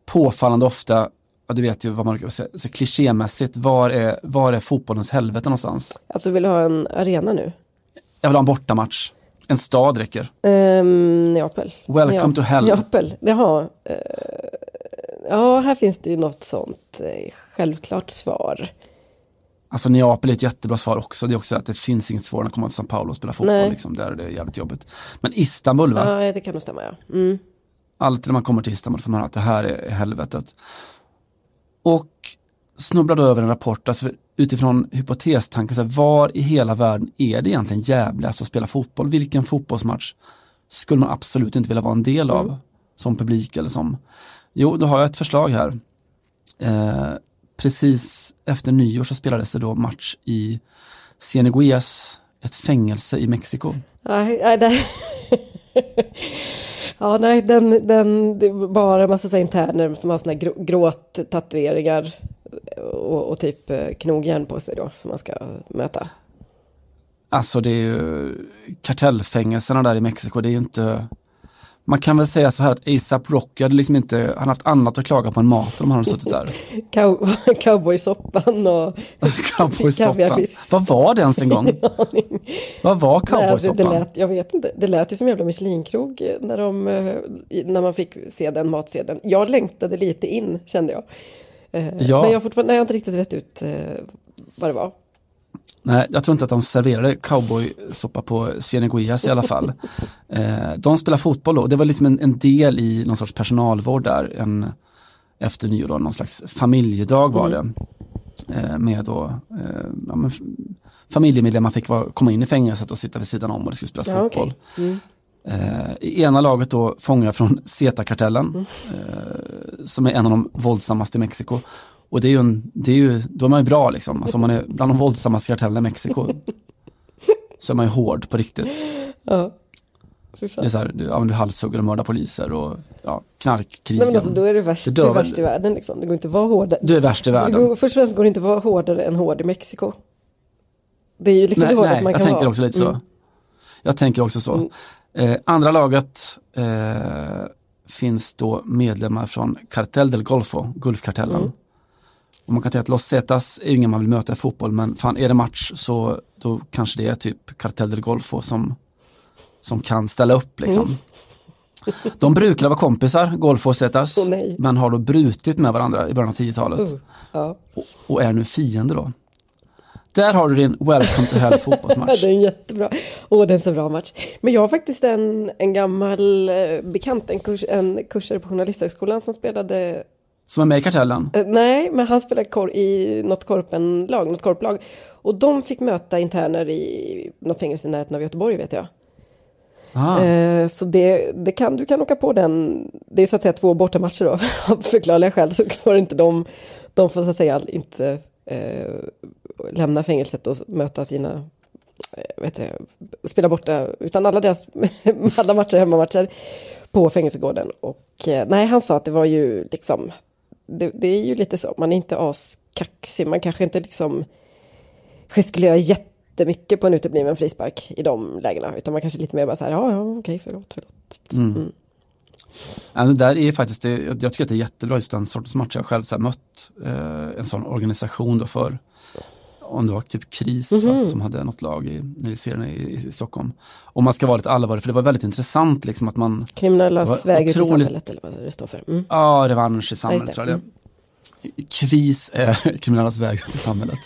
Påfallande ofta, ja, du vet ju vad man brukar säga, så klichémässigt, var är fotbollens helvete någonstans? Alltså vill du ha en arena nu? Jag vill ha en bortamatch. En stad räcker. Neapel. Welcome to hell. Neapel, jaha. Ja, här finns det ju något sånt självklart svar. Alltså Neapel är ett jättebra svar också. Det är också att det finns inget svårare att komma till São Paulo och spela fotboll. Liksom, där är det jävligt jobbigt. Men Istanbul, va? Ja, det kan nog stämma, ja. Mm. Alltid när man kommer till Istanbul får man höra att det här är helvetet. Och snubblade över en rapport alltså utifrån hypotestanken. Så här, var i hela världen är det egentligen jävligast att spela fotboll? Vilken fotbollsmatch skulle man absolut inte vilja vara en del av som publik eller som... Jo, då har jag ett förslag här. Precis efter nyår så spelades det då match i Cieneguillas, ett fängelse i Mexiko. Nej. Ja, nej, den det var bara en massa interner som har såna här gråt-tatueringar och typ knogjärn på sig då som man ska möta. Alltså det är ju kartellfängelserna där i Mexiko, det är ju inte... Man kan väl säga så här att A$AP Rocky hade liksom inte, han hade haft annat att klaga på en mat om han hade suttit där. Cowboysoppan och kaviarfisk. Vad var det ens en gång? Vad var cowboysoppan? Jag vet inte. Det lät ju som jävla Michelin-krog när man fick se den matsedeln. Jag längtade lite in, kände jag. Ja. Men jag har inte riktigt rätt ut vad det var. Nej, jag tror inte att de serverade cowboysoppa på Cieneguillas i alla fall. De spelar fotboll och det var liksom en del i någon sorts personalvård där efter nyår då, någon slags familjedag var det. Med då familjemedlemmar fick komma in i fängelset och sitta vid sidan om och det skulle spelas fotboll. Okay. I ena laget då fångar från Zeta-kartellen som är en av de våldsammaste i Mexiko. Och det är ju då är man ju bra liksom. Alltså om man är bland de våldsammaste kartellerna i Mexiko så är man ju hård på riktigt. Ja. Det är så här, du halshugger och mördar poliser och knarkkrigen. Nej, men alltså, då är du värst i världen liksom. Det går inte att vara hårdare. Du är värst i världen. Först och främst går det inte att vara hårdare än hård i Mexiko. Det är ju liksom det hårdaste man kan vara. Jag tänker också så. Andra laget finns då medlemmar från Kartell del Golfo, Gulfkartellen. Och man kan säga att Los Zetas är ingen man vill möta i fotboll, men fan är det match så då kanske det är typ Kartell del Golfo som kan ställa upp liksom. De brukar vara kompisar, Golfo och Zetas, men har då brutit med varandra i början av 10-talet. Och är nu fiender då. Där har du din Welcome to Hell fotbollsmatch. Det är en jättebra. Det är en så bra match. Men jag har faktiskt en gammal bekant, en kursare på Journalisthögskolan som spelade... Som är med i kartellen? Nej, men han spelade i något korplag. Och de fick möta interner i något fängelse i närheten av Göteborg, vet jag. Så du kan åka på den. Det är så att säga 2 bortamatcher då. Av förklarliga skäl så får inte de får så att säga inte lämna fängelset och möta sina... spela borta utan alla matcher, hemmamatcher på fängelsegården. Och nej, han sa att det var ju liksom det är ju lite så, man är inte askaxig, man kanske inte liksom gestikulerar jättemycket på en utebliven frispark i de lägena, utan man kanske lite mer bara så här, okej, förlåt. Ja, det där är faktiskt, jag tycker att det är jättebra, just den sortens match jag själv så här mött en sån organisation då för om det var typ Kris som hade något lag i serien i Stockholm. Om man ska vara lite allvarlig, för det var väldigt intressant liksom, att man... Kriminellas väg till samhället, eller vad det står för. Mm. Ja, revansch i samhället, tror jag det. Kris är kriminellas väg till samhället.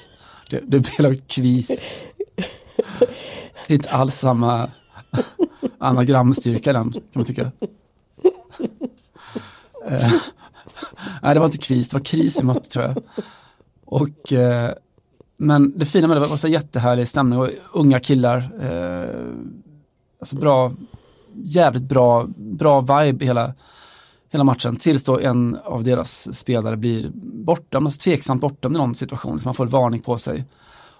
Det blir lagt kvis. Inte alls samma anagramstyrka den, kan man tycka. Nej, det var inte kvis, det var kris vi mötte, tror jag. Och, men det fina med det var så jättehärlig stämning och unga killar, alltså bra, jävligt bra vibe hela matchen. Tills då en av deras spelare blir bortom, alltså tveksamt bortom i någon situation, så man får en varning på sig.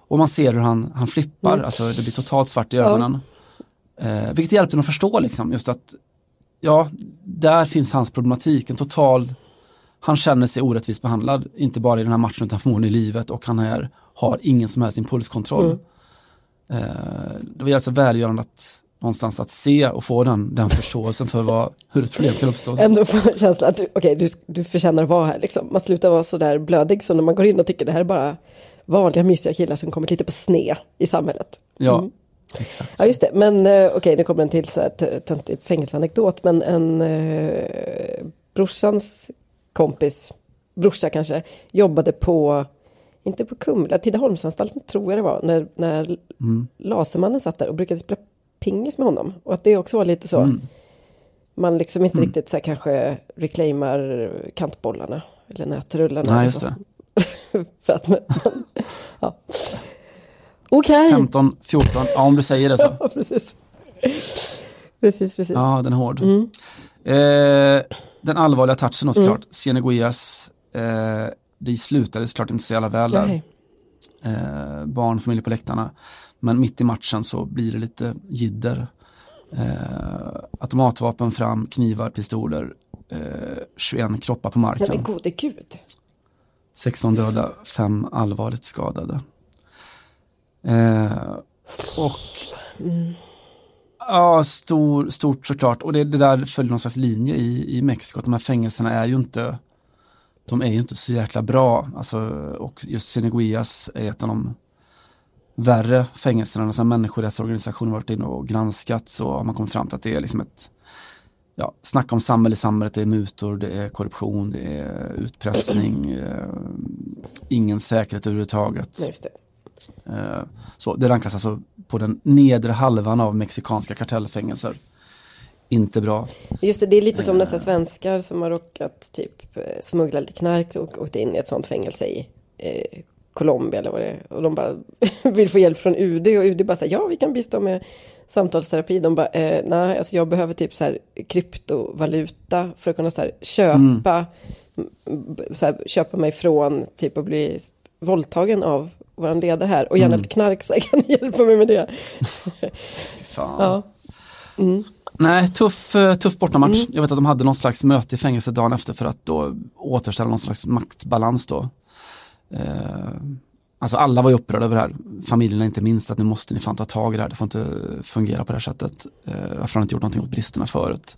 Och man ser hur han flippar, alltså det blir totalt svart i ögonen. Vilket hjälpte dem att förstå liksom, just att ja, där finns hans problematik, en total... Han känner sig orättvist behandlad, inte bara i den här matchen utan förmodligen i livet, och han har ingen som helst impulskontroll. Det var alltså välgörande att någonstans att se och få den förståelsen för hur ett problem kan uppstå. Ändå får känslan att du förtjänar att vara här liksom. Man slutar vara så där blödig som när man går in och tycker det här är bara vanliga mysiga killar som kommit lite på sne i samhället. Ja. Exakt. Ja, just det. Men okej, nu kommer en till så här fängelseanekdot, men en brorsans kompis, brorsa kanske, jobbade på, inte på Kumla, Tidaholmsanstalten tror jag det var, när Lasermannen satt där och brukade spela pingis med honom. Och att det också var lite så, man liksom inte riktigt så här, kanske reclaimar kantbollarna eller nätrullarna. Nej, just det. För att man, ja. Okej. 15, 14, ja, om du säger det så. Ja, precis. Precis. Ja, den är hård. Den allvarliga touchen då såklart, Cieneguillas, det slutade såklart inte så jävla väl där. Barn, familj på läktarna. Men mitt i matchen så blir det lite jidder. Automatvapen fram, knivar, pistoler, 21 kroppar på marken. Nej, men gode gud. 16 döda, 5 allvarligt skadade. Ja, stort såklart. Och det där följer någon slags linje i Mexiko. De här fängelserna är ju inte så jäkla bra. Alltså, och just Cieneguillas är ett av de värre fängelserna. Alltså, människorättsorganisationer har varit inne och granskat, så har man kommit fram till att det är liksom ett... Ja, snacka om samhälle i samhället, det är mutor, det är korruption, det är utpressning, ingen säkerhet överhuvudtaget. Just det. Så det rankas alltså på den nedre halvan av mexikanska kartellfängelser. Inte bra. Just det är lite som dessa svenskar som har råkat typ smuggla lite knark och åkt in i ett sånt fängelse i Colombia eller vad det är. Och de bara vill få hjälp från UD, och UD bara säger ja, vi kan bistå med samtalsterapi. De bara nej, alltså jag behöver typ så här kryptovaluta för att kunna så här köpa mig från typ att bli våldtagen av våran ledare här, och gärna lite knark, så jag kan hjälpa mig med det. Fy fan. Ja. Nej, tuff bortamatch. Jag vet att de hade någon slags möte i fängelse dagen efter för att då återställa någon slags maktbalans då. Alltså alla var ju upprörda över det här. Familjerna inte minst, att nu måste ni fan ta tag i det här. Det får inte fungera på det här sättet. Varför har ni inte gjort någonting åt bristerna förut?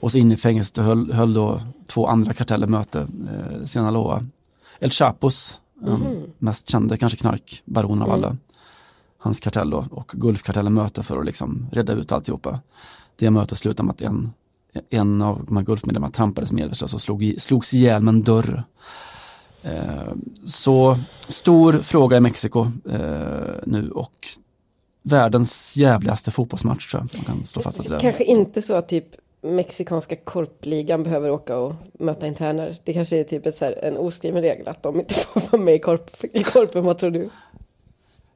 Och så in i fängelset höll då 2 andra karteller möte. Sinaloa. El Chapos, mest kände kanske knarkbaron av alla, hans kartell då, och Gulfkartellen möter för att liksom rädda ut alltihopa. Det mötet slutade med att en av de här Gulfmedlemmarna trampades medvetslös och slogs ihjäl med en dörr. Så stor fråga i Mexiko nu, och världens jävligaste fotbollsmatch, tror jag man kan slå fast. Det kanske inte så att typ mexikanska korpligan behöver åka och möta interner. Det kanske är typ så här en oskriven regel att de inte får vara med i korpen, vad tror du?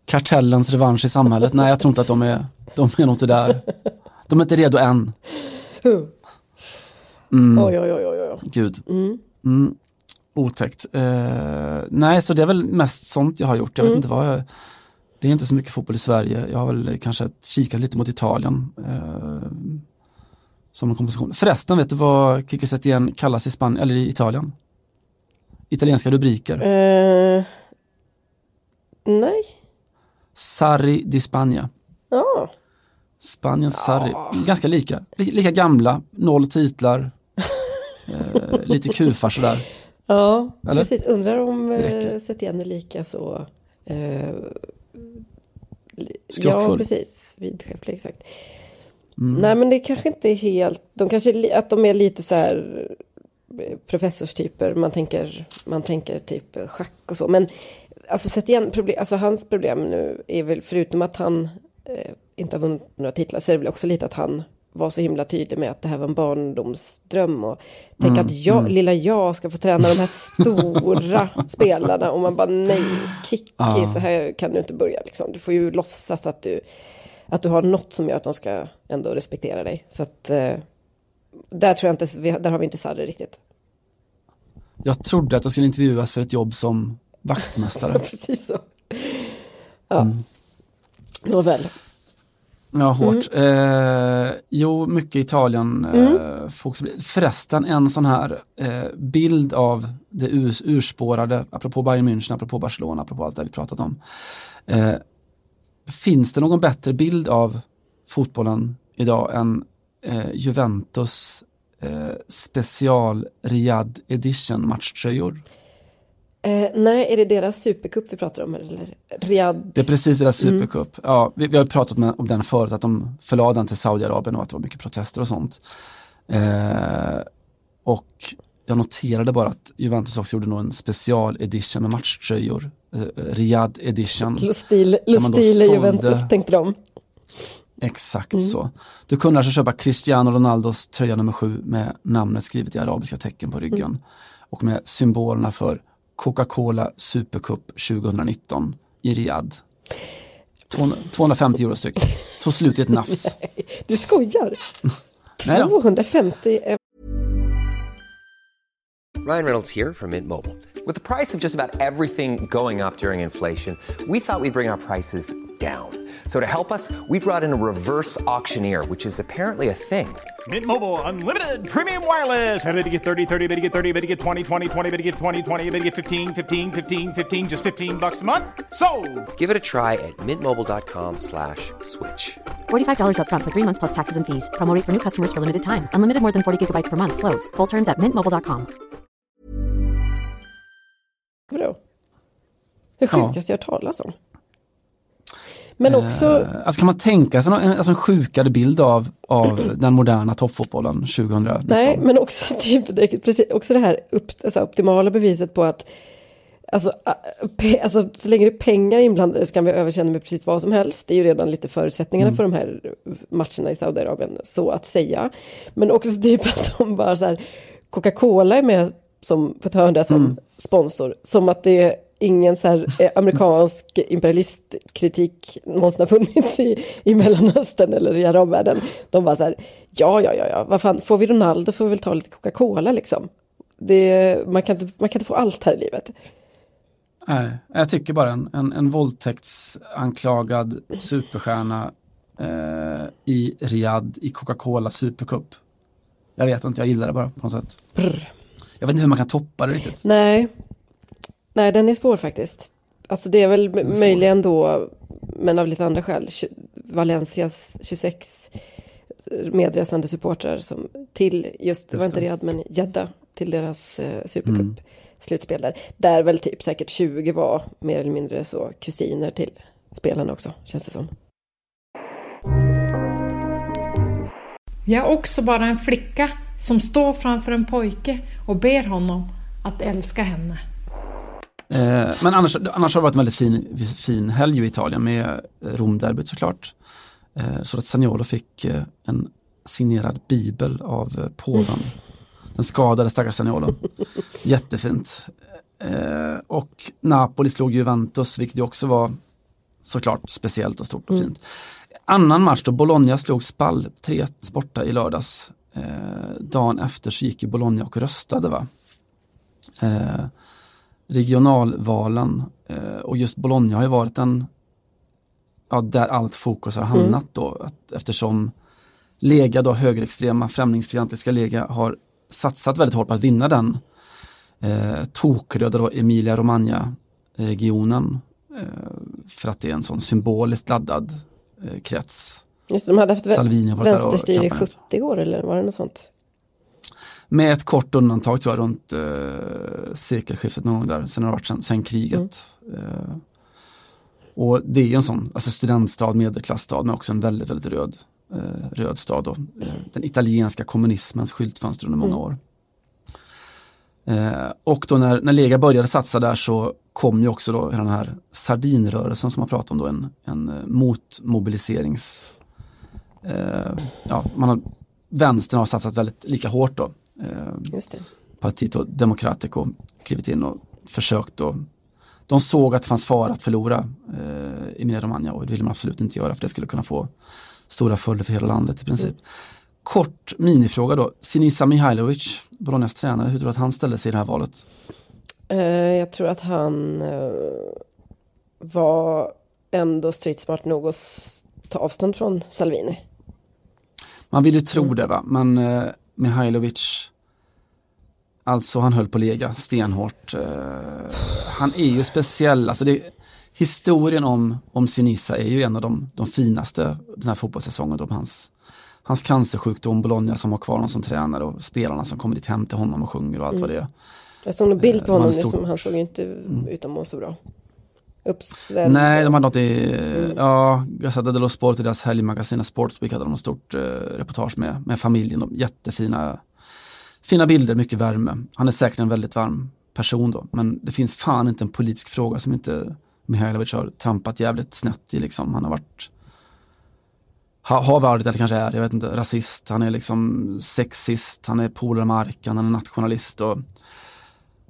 Kartellens revansch i samhället? Nej, jag tror inte att de är nog inte där. De är inte redo än. Oj. Gud. Otäckt. Nej, så det är väl mest sånt jag har gjort. Jag vet inte vad jag... Det är inte så mycket fotboll i Sverige. Jag har väl kanske kikat lite mot Italien. Som en komposition. Förresten, vet du vad Quique Setién kallas i Spanien eller i Italien? Italienska rubriker. Nej. Sarri di Spagna. Ja. Spaniens Sarri. Ganska lika. Lika gamla, 0 titlar. Lite kufar sådär. Ja, eller? Precis. Undrar om Setién är lika så Ja, precis. Vidskeplig, exakt. Mm. Nej, men det kanske inte är helt... De kanske att de är lite så här... professorstyper, man tänker typ schack och så, men alltså Setién problem, alltså hans problem nu är väl, förutom att han inte har vunnit några titlar, så är det väl också lite att han var så himla tydlig med att det här var en barndomsdröm, och tänk att lilla jag ska få träna de här stora spelarna, och man bara nej, Kicki, så här kan du inte börja liksom. Du får ju låtsas att du har något som gör att de ska ändå respektera dig, så att där tror jag inte, där har vi inte Sarri riktigt. Jag trodde att jag skulle intervjuas för ett jobb som vaktmästare. Precis så. Ja. Nåväl. Ja, hårt. Jo, mycket Italien. Förresten, en sån här bild av det urspårade, apropå Bayern München, apropå Barcelona, apropå allt det vi pratat om. Finns det någon bättre bild av fotbollen idag än Juventus special Riyadh edition matchtröjor? Nej, är det deras supercup vi pratar om, eller Riyadh? Det är precis deras supercup. Ja, vi har pratat om den förut, att de förlade den till Saudiarabien och att det var mycket protester och sånt. Och jag noterade bara att Juventus också gjorde nog en special edition med matchtröjor, Riyadh edition. Lustil Juventus tänkte de. Exakt så. Du kunde alltså köpa Cristiano Ronaldos tröja nummer 7 med namnet skrivet i arabiska tecken på ryggen och med symbolerna för Coca-Cola Supercup 2019 i Riyadh. 250 euro styck. Så slut i ett nafs. Nej, du skojar. 250 euro. Ryan Reynolds here from Mint Mobile. With the price of just about everything going up during inflation, we thought we'd bring our prices down. So to help us, we brought in a reverse auctioneer, which is apparently a thing. Mint Mobile Unlimited Premium Wireless. How to get 30, 30, how to get 30, how to get 20, 20, 20, how to get 20, 20, how to get 15, 15, 15, 15, just $15 a month? Sold! Give it a try at mintmobile.com/switch. $45 up front for 3 months plus taxes and fees. Promo rate for new customers for limited time. Unlimited more than 40 gigabytes per month. Slows full terms at mintmobile.com. Vadå? Hur sjukast jag talas om? Men också... alltså kan man tänka sig en sjukare bild av den moderna toppfotbollen 2019? Nej, men också, typ, också det här optimala beviset på att alltså, så länge det är pengar inblandade så kan vi överkänna med precis vad som helst. Det är ju redan lite förutsättningarna för de här matcherna i Saudiarabien, så att säga. Men också typ att de bara så här, Coca-Cola är med som, på ett hörn där, som sponsor. Som att det är ingen så här amerikansk imperialistkritik någonsin har funnits i Mellanöstern eller i arabvärlden. De var så här, ja, vad fan, får vi Ronaldo får vi väl ta lite Coca-Cola liksom. Man kan inte få allt här i livet. Nej, jag tycker bara en våldtäktsanklagad superstjärna i Riyadh i Coca-Cola Supercup. Jag vet inte, jag gillar det bara på något sätt. Jag vet inte hur man kan toppa det riktigt. Nej, den är svår faktiskt. Alltså det är väl möjligen då, men av lite andra skäl, Valencias 26 medresande supportrar som till just det var inte Riyadh men Jeddah till deras Supercup-slutspel där väl typ säkert 20 var mer eller mindre så kusiner till spelarna också, känns det som. Jag är också bara en flicka som står framför en pojke och ber honom att älska henne. Men annars har det varit en väldigt fin helg i Italien med Romderbyt såklart. Så att Zaniolo fick en signerad bibel av påven. Den skadade stackars Zaniolo. Jättefint. Och Napoli slog Juventus, vilket ju också var såklart speciellt och stort och fint. Annan match då, Bologna slog Spal 3-1 borta i lördags. Dagen efter så gick ju Bologna och röstade, va? Regionalvalen, och just Bologna har ju varit där allt fokus har hamnat då, att eftersom Lega då, högerextrema främlingsfientliga Lega, har satsat väldigt hårt på att vinna den tokröda då Emilia Romagna regionen för att det är en sån symboliskt laddad krets. Just det, de hade haft vänsterstyre i 70 år eller var det något sånt? Med ett kort undantag tror jag runt sekelskiftet någon gång där. Sen har det varit sen kriget. Och det är ju en sån, alltså studentstad, medelklassstad, men också en väldigt, väldigt röd stad då. Den italienska kommunismens skyltfönster under många år. Och då när Lega började satsa där så kom ju också då den här sardinrörelsen som man pratar om då, en motmobiliserings... vänstern har satsat väldigt lika hårt då. Just det. Partito Democratico klivit in och försökt då. De såg att det fanns fara att förlora i Emilia-Romagna, och det ville man absolut inte göra, för det skulle kunna få stora följder för hela landet i princip. Kort minifråga då. Sinisa Mihajlovic, Bolognas tränare, hur tror du att han ställde sig i det här valet? Jag tror att han var ändå stridsmart nog att ta avstånd från Salvini. Man vill ju tro det, va? Men Mihajlovic, alltså han höll på Lega stenhårt. Han är ju speciell. Alltså historien om Sinisa är ju en av de finaste den här fotbollssäsongen, om hans cancersjukdom, Bologna som har kvar någon som tränare och spelarna som kommer dit hem till honom och sjunger och allt vad det är. Jag såg en bild på honom som han såg inte utomhus så bra. Uppsvälld. Nej, de hade något i... Ja, jag satte Dello Sport i deras helgmagasin Sportweek, hade de något stort reportage med familjen. Och jättefina bilder, mycket värme. Han är säkert en väldigt varm person då. Men det finns fan inte en politisk fråga som inte Mihajlovic har trampat jävligt snett i. Liksom. Han har varit... har varit, eller kanske är, jag vet inte, rasist. Han är liksom sexist, han är polarmarkan, han är nationalist.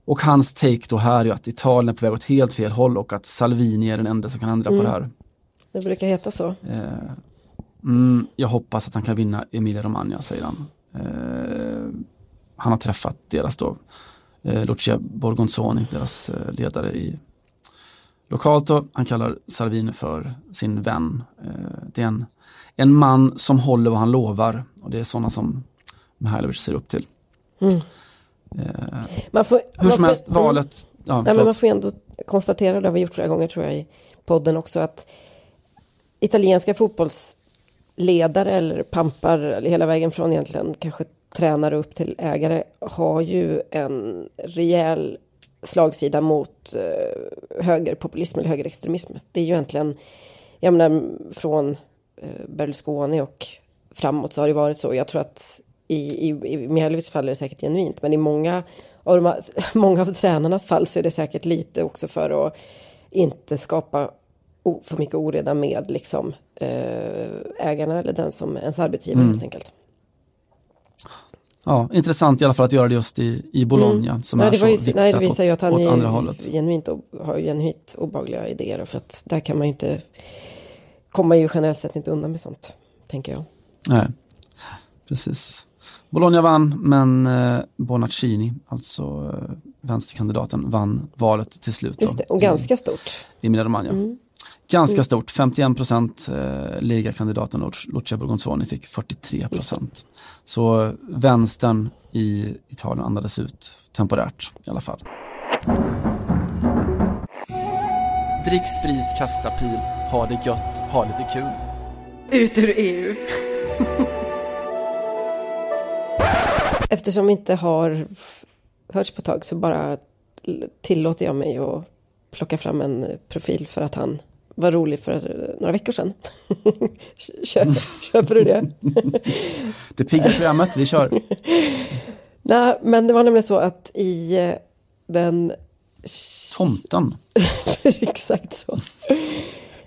Och hans take då här är ju att Italien är på väg åt helt fel håll och att Salvini är den enda som kan ändra på det här. Det brukar heta så. Jag hoppas att han kan vinna Emilia-Romagna, säger han. Han har träffat deras då Lucia Borgonzoni, deras ledare i lokalt då. Han kallar Salvini för sin vän. Det är en man som håller vad han lovar, och det är sådana som Mihajlovic ser upp till. Valet... Ja, nej, men man får ändå konstatera, det har vi gjort flera gånger tror jag i podden också, att italienska fotbollsledare eller pampar, eller hela vägen från egentligen kanske tränare upp till ägare, har ju en rejäl slagsida mot högerpopulism eller högerextremism. Det är ju egentligen, jag menar, från Berlusconi och framåt så har det varit så. Jag tror att i Mihajlovics fall är det säkert genuint, men i många av tränarnas fall så är det säkert lite också för att inte skapa för mycket oreda med liksom ägarna eller den som ens arbetsgivare helt enkelt. Ja, intressant i alla fall att göra det just i Bologna som nej, är det så viktigt åt andra hållet. Det visar ju att han är genuint obehagliga idéer, för att där kan man ju inte komma ju generellt sett inte undan med sånt, tänker jag. Nej, precis. Bologna vann, men Bonaccini, alltså vänsterkandidaten, vann valet till slut. Just det, och ganska stort. I Emilia-Romagna. Ganska stort, 51%. Ligakandidaten Lucia Borgonzoni fick 43%. Så vänstern i Italien andades ut temporärt i alla fall. Drick sprit, kasta pil, ha det gött, ha lite kul. Ut ur EU. Eftersom vi inte har hörts på tag så bara tillåter jag mig att plocka fram en profil för att han var rolig för några veckor sedan. Köper du det? Det piggar programmet, vi kör. Nej, men det var nämligen så att i den... Tomten. Exakt så.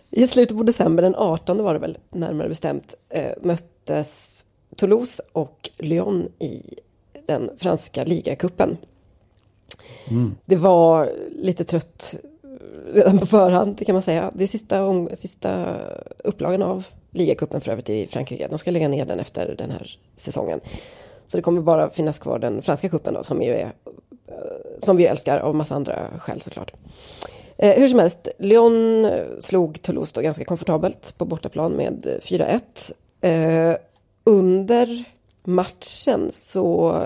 I slutet på december, den 18 var det väl närmare bestämt, möttes Toulouse och Lyon i den franska ligacupen. Det var lite trött redan på förhand, det kan man säga. Det är sista upplagan av ligacupen för övrigt i Frankrike. De ska lägga ner den efter den här säsongen. Så det kommer bara finnas kvar den franska cupen då, som vi älskar av massa andra skäl såklart. Hur som helst, Lyon slog Toulouse då ganska komfortabelt på bortaplan med 4-1. Under matchen så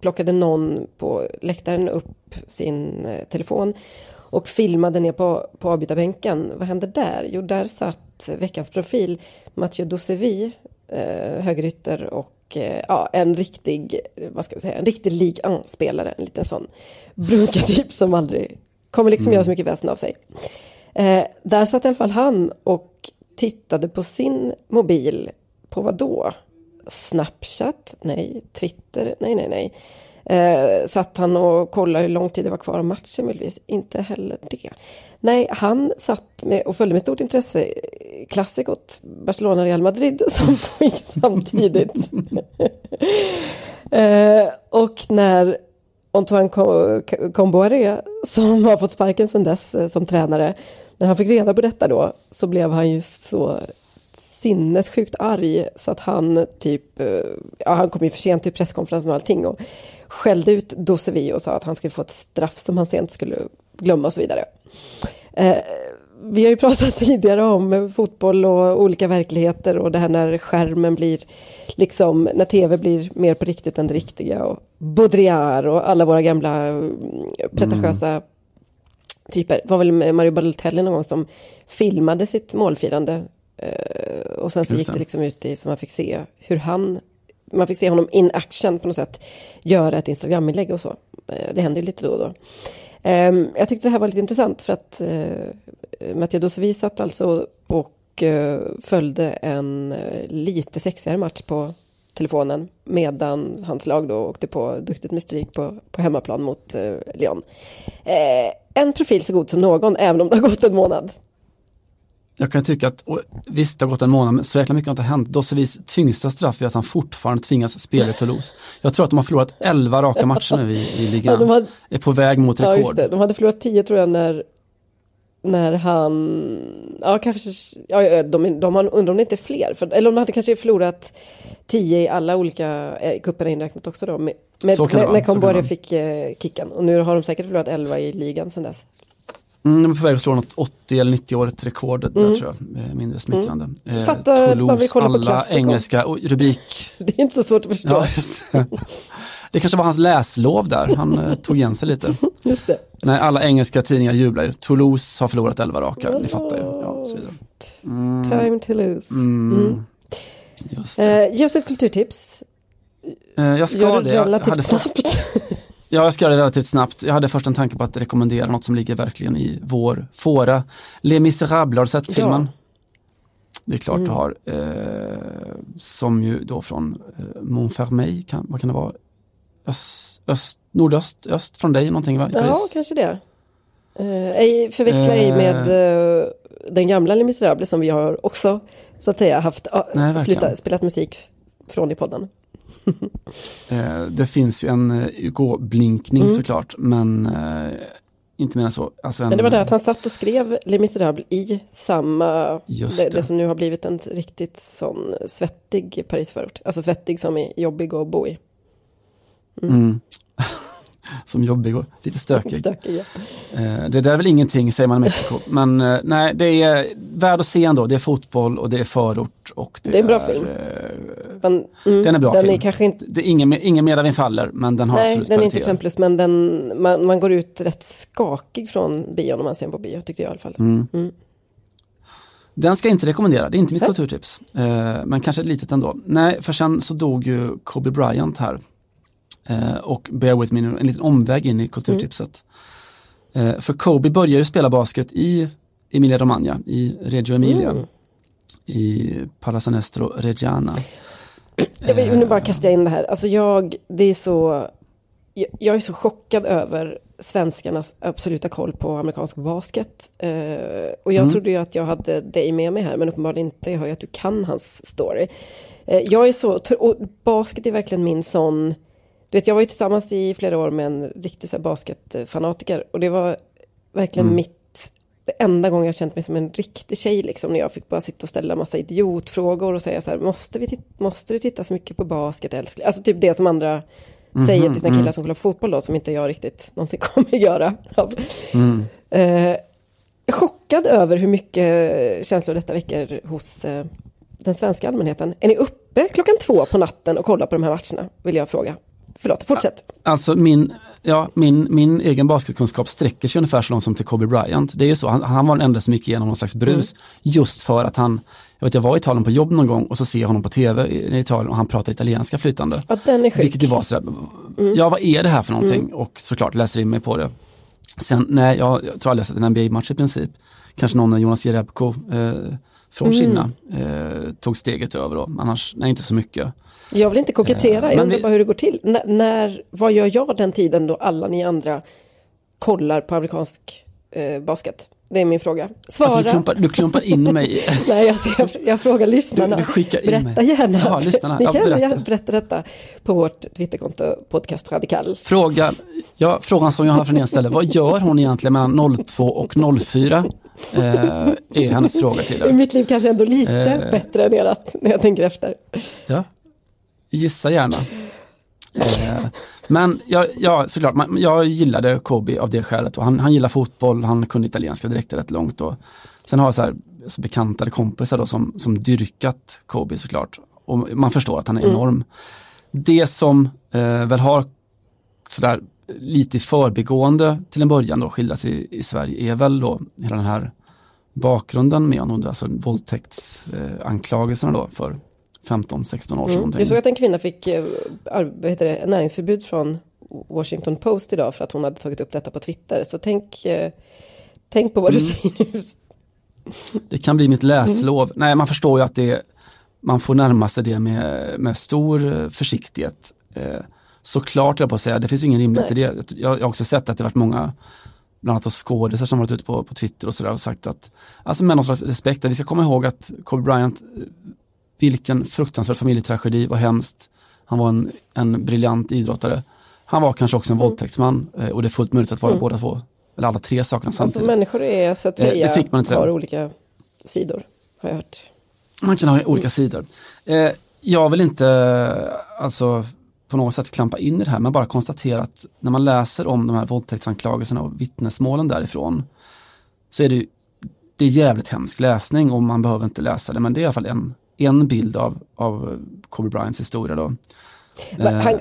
plockade någon på läktaren upp sin telefon och filmade ner på avbytarbänken. Vad hände där? Jo, där satt veckans profil Mathieu Dosevi, högerytter och en riktig Ligue 1-spelare, en liten sån brunka typ som aldrig kommer liksom göra så mycket väsen av sig. Där satt i alla fall han och tittade på sin mobil. På vad då? Snapchat? Nej. Twitter? Nej. Satt han och kollade hur lång tid det var kvar av matchen möjligtvis? Inte heller det. Nej, han satt med, och följde med stort intresse klassikot Barcelona-Real Madrid som pågick samtidigt. Och när Antoine Comboiré, som har fått sparken sedan dess som tränare, när han fick reda på detta då, så blev han ju så sinnessjukt arg så att han typ, ja, han kom ju för sent till presskonferensen och allting och skällde ut Dosevi och sa att han skulle få ett straff som han sent skulle glömma och så vidare. Vi har ju pratat tidigare om fotboll och olika verkligheter och det här när skärmen blir liksom, när tv blir mer på riktigt än det riktiga, och Baudrillard och alla våra gamla pretentiösa typer. Det var väl Mario Balotelli någon gång som filmade sitt målfirande och sen så gick det liksom ut i, så man fick se hur man fick se honom in action på något sätt göra ett Instagram-inlägg och så. Det hände ju lite då och då. Jag tyckte det här var lite intressant för att Matteo Dosevi satt alltså och följde en lite sexigare match på telefonen medan hans lag då åkte på duktigt med stryk på hemmaplan mot Lyon. En profil så god som någon, även om det har gått en månad. Jag kan tycka att, visst det har gått en månad, men så jäkla mycket har inte hänt. Dosevis tyngsta straff är att han fortfarande tvingas spela i Toulouse. Jag tror att de har förlorat 11 raka matcher nu i ligan. Ja, är på väg mot rekord. Ja, just det. De hade förlorat 10 tror jag när han... Ja, kanske... Ja, de undrar om det inte är fler. Eller om de hade kanske förlorat 10 i alla olika kupperna inräknat också då. När Comboiré fick kickan. Och nu har de säkert förlorat 11 i ligan sedan dess. De är på väg att slå något 80 eller 90-årigt rekord där, tror jag. Mindre smickrande. Toulouse, alla engelska och rubrik. Det är inte så svårt att förstå. Ja, just det. Det kanske var hans läslov där. Han tog igen sig lite. Just det. Nej, alla engelska tidningar jublar ju. Toulouse har förlorat 11 raka. Ni fattar ju. Ja, så vidare. Time to lose. Just det. Ge oss ett kulturtips. Jag ska gör det. Relativt snabbt. Ja, jag ska göra det relativt snabbt. Jag hade först en tanke på att rekommendera något som ligger verkligen i vår fåra. Les Misérables, har du sett filmen? Det är klart du har. Som ju då från Montfermeil, vad kan det vara? Nordöst, öst från dig någonting, va? I Paris. Ja, kanske det. Förväxlar ej med den gamla Les Misérables som vi har också, så att säga, haft spelat musik från i podden. Det finns ju en UK-blinkning såklart, men inte mer så. Alltså men det var det att han satt och skrev Les Misérables i samma det som nu har blivit en riktigt sån svettig Parisförort. Alltså svettig som är jobbig att bo i. Som jobbig och lite stökig. Det där är väl ingenting, säger man i Mexiko. Men nej, det är värd att se ändå. Det är fotboll och det är förort. Och det är en bra film. Den är bra den film. Är kanske inte... Det är ingen Medavin faller, men den har absolut kvalitet. Nej, den är inte 5+, men man går ut rätt skakig från bion om man ser på bio, tyckte jag i alla fall. Den ska jag inte rekommendera. Det är inte mitt kulturtips. Men kanske litet ändå. Nej, för sen så dog ju Kobe Bryant här. Och bear with me, en liten omväg in i kulturtipset. För Kobe började spela basket i Emilia Romagna, i Reggio Emilia, i Pallacanestro Reggiana. Jag vill nu bara kasta in det här. Alltså jag är så chockad över svenskarnas absoluta koll på amerikansk basket. Och jag trodde ju att jag hade dig med mig här, men uppenbarligen inte. Jag hör ju att du kan hans story. Jag är så... Och basket är verkligen min sån... Du vet, jag var ju tillsammans i flera år med en riktig så här basketfanatiker, och det var verkligen det enda gången jag känt mig som en riktig tjej liksom, när jag fick bara sitta och ställa massa idiotfrågor och säga så här: måste du titta så mycket på basket, älskling? Alltså typ det som andra säger till sina killar som kollar på fotboll då, som inte jag riktigt någonsin kommer att göra. Chockad över hur mycket känslor detta väcker hos den svenska allmänheten. Är ni uppe klockan 2 på natten och kollar på de här matcherna, vill jag fråga? Förlåt, fortsätt. Alltså min egen basketkunskap sträcker sig ungefär så långt som till Kobe Bryant. Det är ju så, han var den enda som gick igenom någon slags brus, just för att han, jag var i Italien på jobb någon gång och så ser jag honom på tv i Italien och han pratar italienska flytande. Ja, den är sjuk. Vilket det var sådär, ja vad är det här för någonting? Och såklart läser in mig på det. Sen, nej, jag tror jag läste en NBA-match i princip. Kanske någon när Jonas Jerebko från Kina tog steget över då. Annars, nej, inte så mycket. Jag vill inte kokettera, jag undrar bara hur det går till. Vad gör jag den tiden då alla ni andra kollar på amerikansk basket? Det är min fråga. Svara. Alltså, du klumpar in mig. Nej, jag frågar lyssnarna. Du skickar in berätta mig. Gärna. Jaha, lyssnarna. Ni kan gärna berätta detta på vårt Twitterkonto Podcast Radikal. Frågan som Johanna Frenén ställer. Vad gör hon egentligen mellan 02 och 04? Är hennes fråga till er. Mitt liv kanske ändå lite bättre än erat när jag tänker efter. Ja, gissa gärna. Men såklart, jag gillade Kobe av det skälet, och han gillar fotboll, han kunde italienska direkt rätt långt, och sen har jag så bekantade kompisar då, som dyrkat Kobe såklart, och man förstår att han är enorm. Det som väl har sådär lite förbigående till en början då skildrats i Sverige är väl då hela den här bakgrunden med honom, alltså våldtäktsanklagelserna då för 15-16 år sedan. Jag såg att en kvinna fick näringsförbud från Washington Post idag för att hon hade tagit upp detta på Twitter. Så tänk på vad du säger nu. Det kan bli mitt läslov. Nej, man förstår ju att man får närma sig det med stor försiktighet. Såklart, jag på att säga. Det finns ju ingen rimlighet i det. Jag har också sett att det har varit många, bland annat skådespelare som varit ute på Twitter och sådär, och sagt att, alltså med någon slags respekt, vi ska komma ihåg att Kobe Bryant, vilken fruktansvärd familjetragedi, vad hemskt. Han var en briljant idrottare. Han var kanske också en våldtäktsman, och det är fullt möjligt att vara båda två, eller alla tre sakerna samtidigt. Alltså människor är, så att säga, har olika sidor, har jag hört. Man kan ha olika sidor. Jag vill inte på något sätt klampa in i det här, men bara konstatera att när man läser om de här våldtäktsanklagelserna och vittnesmålen därifrån, så är det ju, det är jävligt hemsk läsning, och man behöver inte läsa det, men det är i alla fall en bild av Kobe Bryants historia då.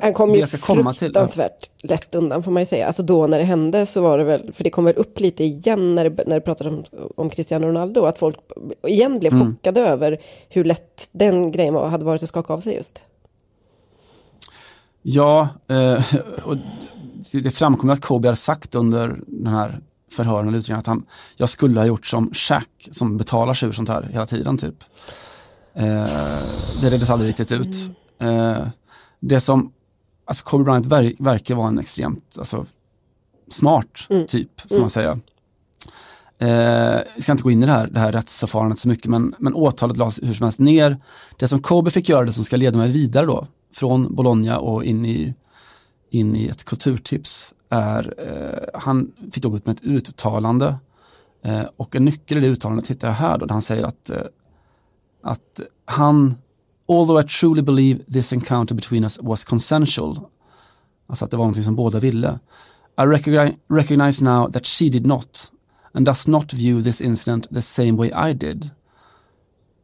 Han kom ju fruktansvärt lätt undan, får man ju säga. Alltså då när det hände så var det väl, för det kom väl upp lite igen när det pratade om Cristiano Ronaldo, att folk igen blev chockade över hur lätt den grejen hade varit att skaka av sig just. Ja, och det framkom att Kobe hade sagt under den här förhören eller utredningen att jag skulle ha gjort som Shaq, som betalar sig ur sånt här hela tiden typ. Det reddes aldrig riktigt ut. Det som Kobe Bryant verkar vara en extremt smart typ, får man säga. Jag ska inte gå in i det här rättsförfarandet så mycket, men åtalet lades hur som helst ner. Det som Kobe fick göra, det som ska leda mig vidare då från Bologna och in i ett kulturtips, är han fick då ut med ett uttalande, och en nyckel i det uttalandet hittar jag här då, där han säger att han, although I truly believe this encounter between us was consensual, alltså att det var någonting som båda ville, I recognize now that she did not and does not view this incident the same way I did.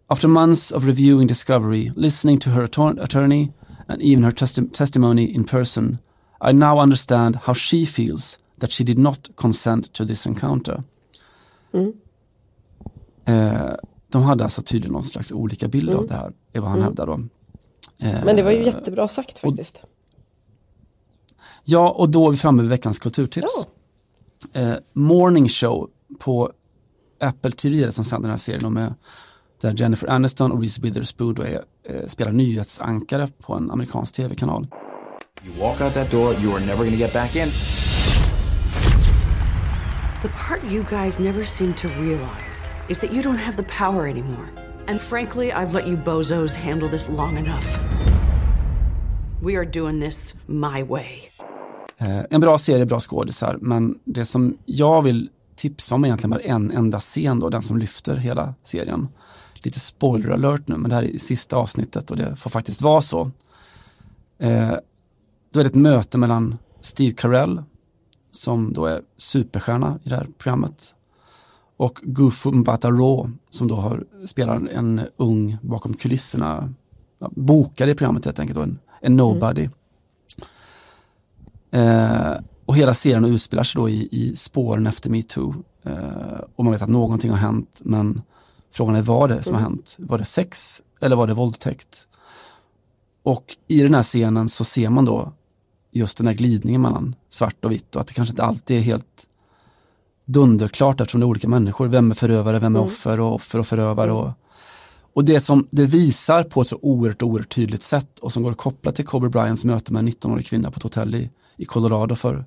After months of reviewing discovery, listening to her attorney and even her testimony in person, I now understand how she feels that she did not consent to this encounter. De hade tydligen någon slags olika bild av det här, är vad han hävdar då. Men det var ju jättebra sagt faktiskt. Och då är vi framme vid veckans kulturtips. Morning Show på Apple TV, som sänder den här serien där Jennifer Aniston och Reese Witherspoon spelar nyhetsankare på en amerikansk tv-kanal. You walk out that door, you are never going to get back in. The part you guys never seem to realize is that you don't have the power anymore. And frankly, I've let you bozos handle this long enough. We are doing this my way. En bra serie, bra skådisar, men det som jag vill tipsa om egentligen bara en enda scen då, den som lyfter hela serien. Lite spoiler alert nu, men det här är sista avsnittet och det får faktiskt vara så. Då är det ett möte mellan Steve Carell, som då är superstjärna i det här programmet, och Gufu Mbatha Raw, som då spelar en ung bakom kulisserna, bokade i programmet helt enkelt, en nobody. Och hela serien utspelar sig då i spåren efter Me Too, och man vet att någonting har hänt, men frågan är vad det som har hänt. Var det sex eller var det våldtäkt? Och i den här scenen så ser man då just den här glidningen mellan svart och vitt, och att det kanske inte alltid är helt dunderklart eftersom det är olika människor. Vem är förövare, vem är offer och förövare. Och det som det visar på ett så oerhört tydligt sätt och som går kopplat till Kobe Bryants möte med en 19-årig kvinna på ett hotell i Colorado för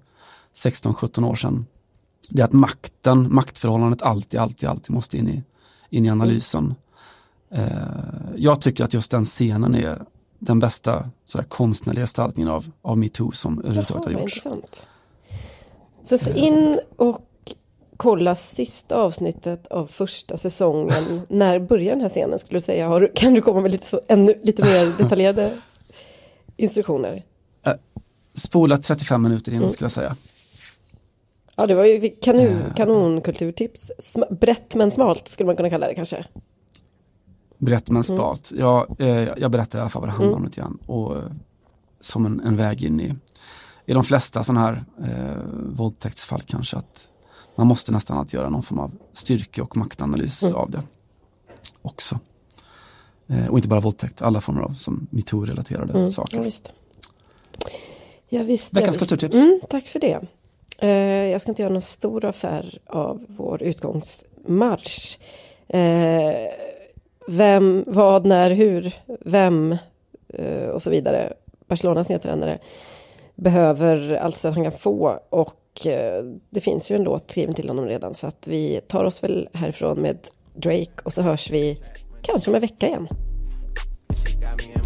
16-17 år sedan, det är att maktförhållandet alltid måste in i analysen. Jag tycker att just den scenen är den bästa sådär konstnärliga gestaltningen av MeToo som överhuvudtaget har gjorts. Intressant. Så in och kolla sista avsnittet av första säsongen. När börjar den här scenen, skulle du säga? Kan du komma med lite mer detaljerade instruktioner? Spola 35 minuter innan skulle jag säga. Ja, det var ju kanonkulturtips. Brett men smalt skulle man kunna kalla det kanske. Brett men smalt. Jag berättar i alla fall vad det handlar om lite grann. Och som en väg in i de flesta sådana här våldtäktsfall kanske, att man måste nästan att göra någon form av styrke- och maktanalys av det också. Och inte bara våldtäkt, alla former av som MeToo-relaterade saker. Ja, visst. Veckans kulturtips. Tack för det. Jag ska inte göra någon stor affär av vår utgångsmarsch. Vem, vad, när, hur, vem och så vidare. Barcelonas nedtränare behöver alltså att han kan få, och det finns ju en låt skriven till honom redan, så att vi tar oss väl härifrån med Drake och så hörs vi kanske om en vecka igen.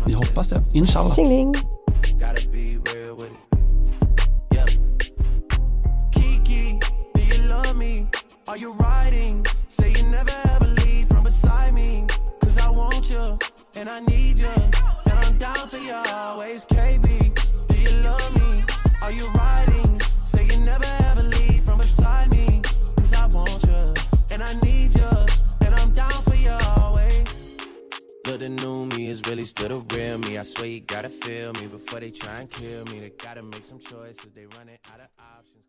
Vi hoppas det. Inshallah. Tjingling. Kiki, do you love me? Are you riding? Say you never ever leave from beside me, 'cause I want you and I need you and I'm down for you always. KB, do you love me? Are you riding? Never ever leave from beside me, 'cause I want you and I need you and I'm down for you always. Look, the new me is really still the real me. I swear you gotta feel me before they try and kill me. They gotta make some choices, they running out of options.